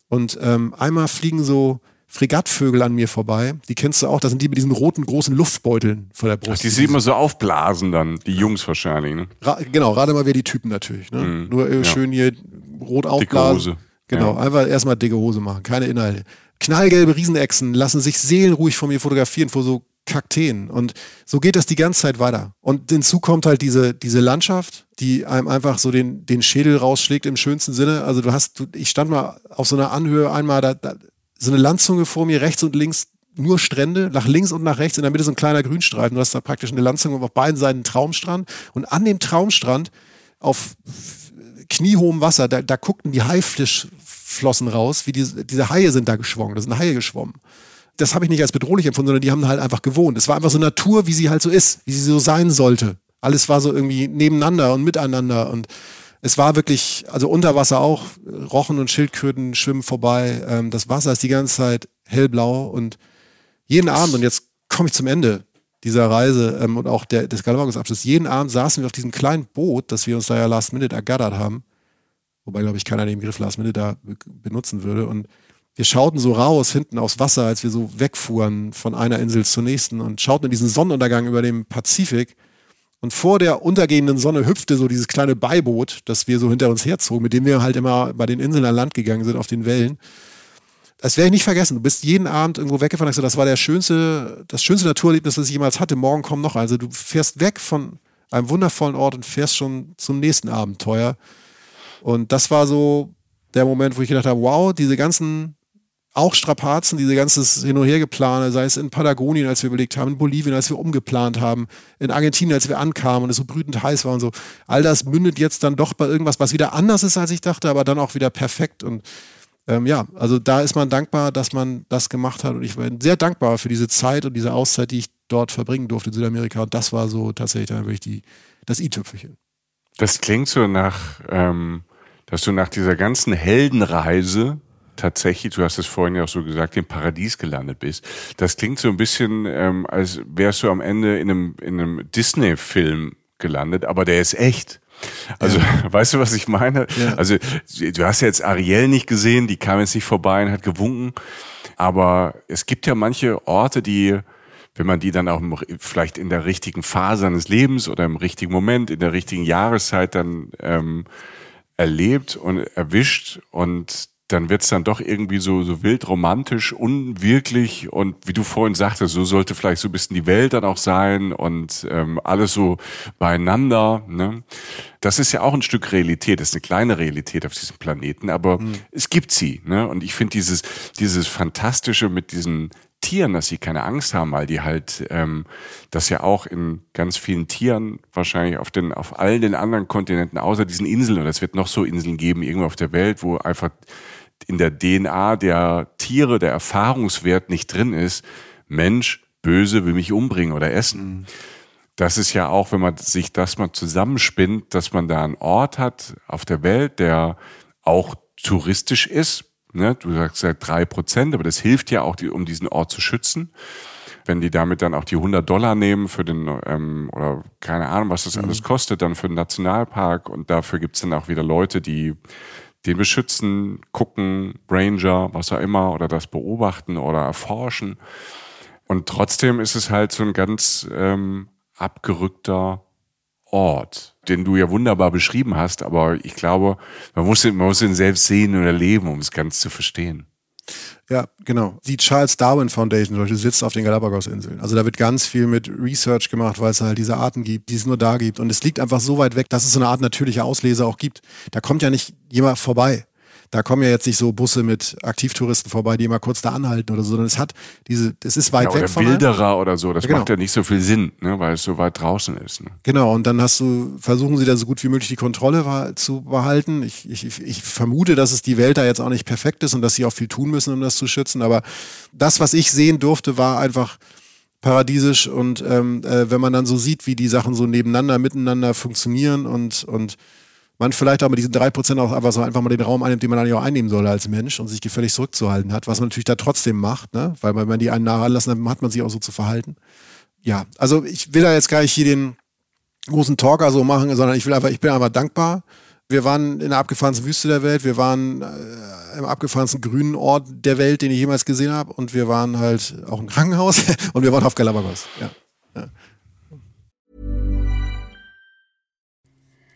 Und ähm, einmal fliegen so Fregattvögel an mir vorbei. Die kennst du auch. Das sind die mit diesen roten, großen Luftbeuteln vor der Brust. Ach, die sieht man so aufblasen dann, die Jungs wahrscheinlich. Ne? Ra- genau, gerade mal wer die Typen natürlich. Ne? Mhm, Nur äh, ja. schön hier rot aufblasen. Dicke Hose. Genau, ja. Einfach erstmal dicke Hose machen, keine Inhalte. Knallgelbe Riesenechsen lassen sich seelenruhig von mir fotografieren vor so Kakteen. Und so geht das die ganze Zeit weiter. Und hinzu kommt halt diese, diese Landschaft, die einem einfach so den, den Schädel rausschlägt im schönsten Sinne. Also du hast, du, ich stand mal auf so einer Anhöhe einmal, da, da so eine Landzunge vor mir, rechts und links nur Strände, nach links und nach rechts, in der Mitte so ein kleiner Grünstreifen. Du hast da praktisch eine Landzunge, auf beiden Seiten einen Traumstrand. Und an dem Traumstrand auf kniehohem Wasser, da, da guckten die Haifischflossen raus, wie die, diese Haie sind da geschwommen, das sind Haie geschwommen. Das habe ich nicht als bedrohlich empfunden, sondern die haben halt einfach gewohnt. Es war einfach so Natur, wie sie halt so ist, wie sie so sein sollte. Alles war so irgendwie nebeneinander und miteinander und es war wirklich, also unter Wasser auch, Rochen und Schildkröten schwimmen vorbei. Ähm, das Wasser ist die ganze Zeit hellblau und jeden Abend, und jetzt komme ich zum Ende dieser Reise ähm, und auch der, des Galapagos-Abschnitts, jeden Abend saßen wir auf diesem kleinen Boot, das wir uns da ja Last Minute ergattert haben, wobei, glaube ich, keiner den Begriff Last Minute da be- benutzen würde, und wir schauten so raus hinten aufs Wasser, als wir so wegfuhren von einer Insel zur nächsten und schauten in diesen Sonnenuntergang über dem Pazifik, und vor der untergehenden Sonne hüpfte so dieses kleine Beiboot, das wir so hinter uns herzogen, mit dem wir halt immer bei den Inseln an Land gegangen sind, auf den Wellen. Das werde ich nicht vergessen. Du bist jeden Abend irgendwo weggefahren. Also das war der schönste, das schönste Naturerlebnis, das ich jemals hatte. Morgen kommt noch. Also du fährst weg von einem wundervollen Ort und fährst schon zum nächsten Abenteuer. Und das war so der Moment, wo ich gedacht habe, wow, diese ganzen auch Strapazen, diese ganzes Hin- und Hergeplane, sei es in Patagonien, als wir überlegt haben, in Bolivien, als wir umgeplant haben, in Argentinien, als wir ankamen und es so brütend heiß war und so. All das mündet jetzt dann doch bei irgendwas, was wieder anders ist, als ich dachte, aber dann auch wieder perfekt. Und Ähm, ja, also da ist man dankbar, dass man das gemacht hat, und ich bin sehr dankbar für diese Zeit und diese Auszeit, die ich dort verbringen durfte in Südamerika, und das war so tatsächlich dann wirklich die, das i-Tüpfelchen. Das klingt so nach, ähm, dass du nach dieser ganzen Heldenreise tatsächlich, du hast es vorhin ja auch so gesagt, im Paradies gelandet bist. Das klingt so ein bisschen, ähm, als wärst du am Ende in einem, in einem Disney-Film gelandet, aber der ist echt. Also, ja. Weißt du, was ich meine? Ja. Also, du hast ja jetzt Ariel nicht gesehen, die kam jetzt nicht vorbei und hat gewunken. Aber es gibt ja manche Orte, die, wenn man die dann auch im, vielleicht in der richtigen Phase seines Lebens oder im richtigen Moment, in der richtigen Jahreszeit dann ähm, erlebt und erwischt, und dann wird's dann doch irgendwie so, so wild romantisch, unwirklich, und wie du vorhin sagtest, so sollte vielleicht so ein bisschen die Welt dann auch sein und ähm, alles so beieinander. Ne? Das ist ja auch ein Stück Realität, das ist eine kleine Realität auf diesem Planeten, aber mhm. es gibt sie. Ne? Und ich finde dieses, dieses Fantastische mit diesen Tieren, dass sie keine Angst haben, weil die halt, ähm, das ja auch in ganz vielen Tieren wahrscheinlich auf den, auf allen den anderen Kontinenten, außer diesen Inseln, oder es wird noch so Inseln geben, irgendwo auf der Welt, wo einfach in der D N A der Tiere der Erfahrungswert nicht drin ist, Mensch, böse, will mich umbringen oder essen. Mhm. Das ist ja auch, wenn man sich das mal zusammenspinnt, dass man da einen Ort hat auf der Welt, der auch touristisch ist. Ne, du sagst ja drei Prozent, aber das hilft ja auch, die, um diesen Ort zu schützen. Wenn die damit dann auch die hundert Dollar nehmen für den, ähm, oder keine Ahnung, was das mhm. alles kostet, dann für den Nationalpark, und dafür gibt's dann auch wieder Leute, die den beschützen, gucken, Ranger, was auch immer, oder das beobachten oder erforschen. Und trotzdem ist es halt so ein ganz ähm, abgerückter Ort, den du ja wunderbar beschrieben hast, aber ich glaube, man muss ihn, man muss ihn selbst sehen und erleben, um es ganz zu verstehen. Ja, genau. Die Charles Darwin Foundation zum Beispiel sitzt auf den Galapagos-Inseln. Also da wird ganz viel mit Research gemacht, weil es halt diese Arten gibt, die es nur da gibt. Und es liegt einfach so weit weg, dass es so eine Art natürliche Auslese auch gibt. Da kommt ja nicht jemand vorbei. Da kommen ja jetzt nicht so Busse mit Aktivtouristen vorbei, die immer kurz da anhalten oder so, sondern es hat diese, es ist weit ja, weg von einem. Oder Wilderer oder so, das ja, genau. macht ja nicht so viel Sinn, ne, weil es so weit draußen ist. Ne? Genau, und dann hast du, versuchen sie da so gut wie möglich die Kontrolle zu behalten. Ich, ich, ich vermute, dass es die Welt da jetzt auch nicht perfekt ist und dass sie auch viel tun müssen, um das zu schützen, aber das, was ich sehen durfte, war einfach paradiesisch, und ähm, äh, wenn man dann so sieht, wie die Sachen so nebeneinander, miteinander funktionieren und, und man vielleicht auch mit diesen drei Prozent auch einfach, so einfach mal den Raum einnimmt, den man eigentlich auch einnehmen soll als Mensch und sich völlig zurückzuhalten hat, was man natürlich da trotzdem macht, ne? Weil wenn man die einen nachlassen, dann hat man sich auch so zu verhalten. Ja, also ich will da jetzt gar nicht hier den großen Talker so machen, sondern ich will einfach, ich bin einfach dankbar. Wir waren in der abgefahrensten Wüste der Welt, wir waren äh, im abgefahrensten grünen Ort der Welt, den ich jemals gesehen habe, und wir waren halt auch im Krankenhaus und wir waren auf Galapagos. Ja. Ja.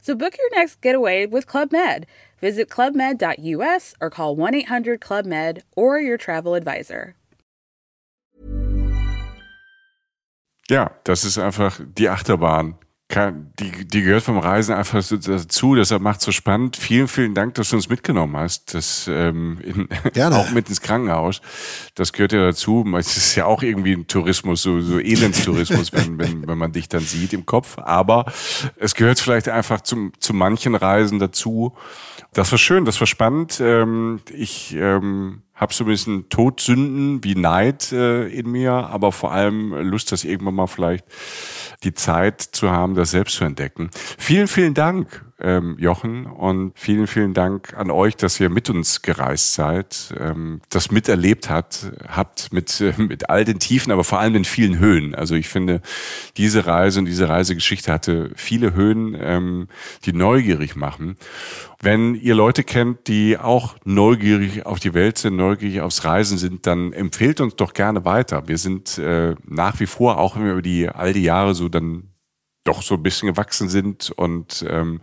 So book your next getaway with Club Med. Visit club med dot u s or call one eight hundred club med or your travel advisor. Ja, das ist einfach die Achterbahn. Die, die gehört vom Reisen einfach dazu. Deshalb macht es so spannend. Vielen, vielen Dank, dass du uns mitgenommen hast. Das, ähm, in, Gerne. Auch mit ins Krankenhaus. Das gehört ja dazu. Es ist ja auch irgendwie ein Tourismus, so, so Elendstourismus, wenn, wenn, wenn man dich dann sieht im Kopf. Aber es gehört vielleicht einfach zum, zu manchen Reisen dazu. Das war schön, das war spannend. Ähm, ich... Ähm, Hab so ein bisschen Todsünden wie Neid äh, in mir, aber vor allem Lust, das irgendwann mal vielleicht die Zeit zu haben, das selbst zu entdecken. Vielen, vielen Dank, ähm, Jochen, und vielen, vielen Dank an euch, dass ihr mit uns gereist seid, ähm, das miterlebt habt, habt mit, äh, mit all den Tiefen, aber vor allem den vielen Höhen. Also ich finde, diese Reise und diese Reisegeschichte hatte viele Höhen, ähm, die neugierig machen. Wenn ihr Leute kennt, die auch neugierig auf die Welt sind, neugierig aufs Reisen sind, dann empfehlt uns doch gerne weiter. Wir sind äh, nach wie vor, auch wenn wir über die all die Jahre so dann doch so ein bisschen gewachsen sind und ähm,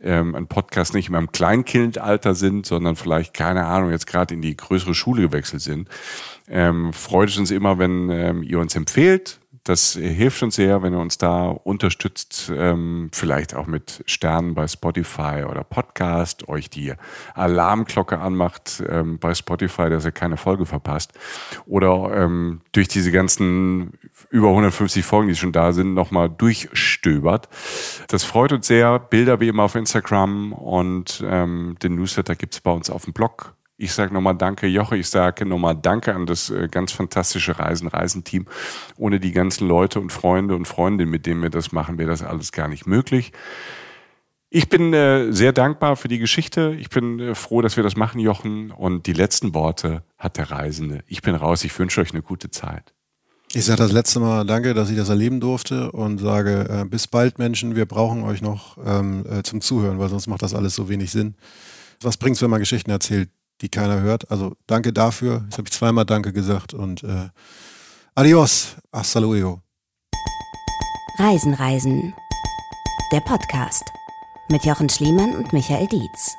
ähm, ein Podcast nicht mehr im Kleinkindalter sind, sondern vielleicht, keine Ahnung, jetzt gerade in die größere Schule gewechselt sind. Ähm, freut es uns immer, wenn ähm, ihr uns empfehlt. Das hilft uns sehr, wenn ihr uns da unterstützt, ähm, vielleicht auch mit Sternen bei Spotify oder Podcast, euch die Alarmglocke anmacht ähm, bei Spotify, dass ihr keine Folge verpasst. Oder ähm, durch diese ganzen über hundertfünfzig Folgen, die schon da sind, nochmal durchstöbert. Das freut uns sehr. Bilder wie immer auf Instagram, und ähm, den Newsletter gibt's bei uns auf dem Blog. Ich sage nochmal danke, Joche. Ich sage nochmal danke an das ganz fantastische Reisen-Reisenteam. Ohne die ganzen Leute und Freunde und Freundinnen, mit denen wir das machen, wäre das alles gar nicht möglich. Ich bin äh, sehr dankbar für die Geschichte. Ich bin äh, froh, dass wir das machen, Jochen. Und die letzten Worte hat der Reisende. Ich bin raus. Ich wünsche euch eine gute Zeit. Ich sage das letzte Mal danke, dass ich das erleben durfte, und sage äh, bis bald, Menschen. Wir brauchen euch noch ähm, äh, zum Zuhören, weil sonst macht das alles so wenig Sinn. Was bringt's, wenn man Geschichten erzählt, die keiner hört? Also danke dafür. Jetzt habe ich zweimal danke gesagt, und äh, adios, hasta luego. Reisen, Reisen. Der Podcast mit Jochen Schliemann und Michael Dietz.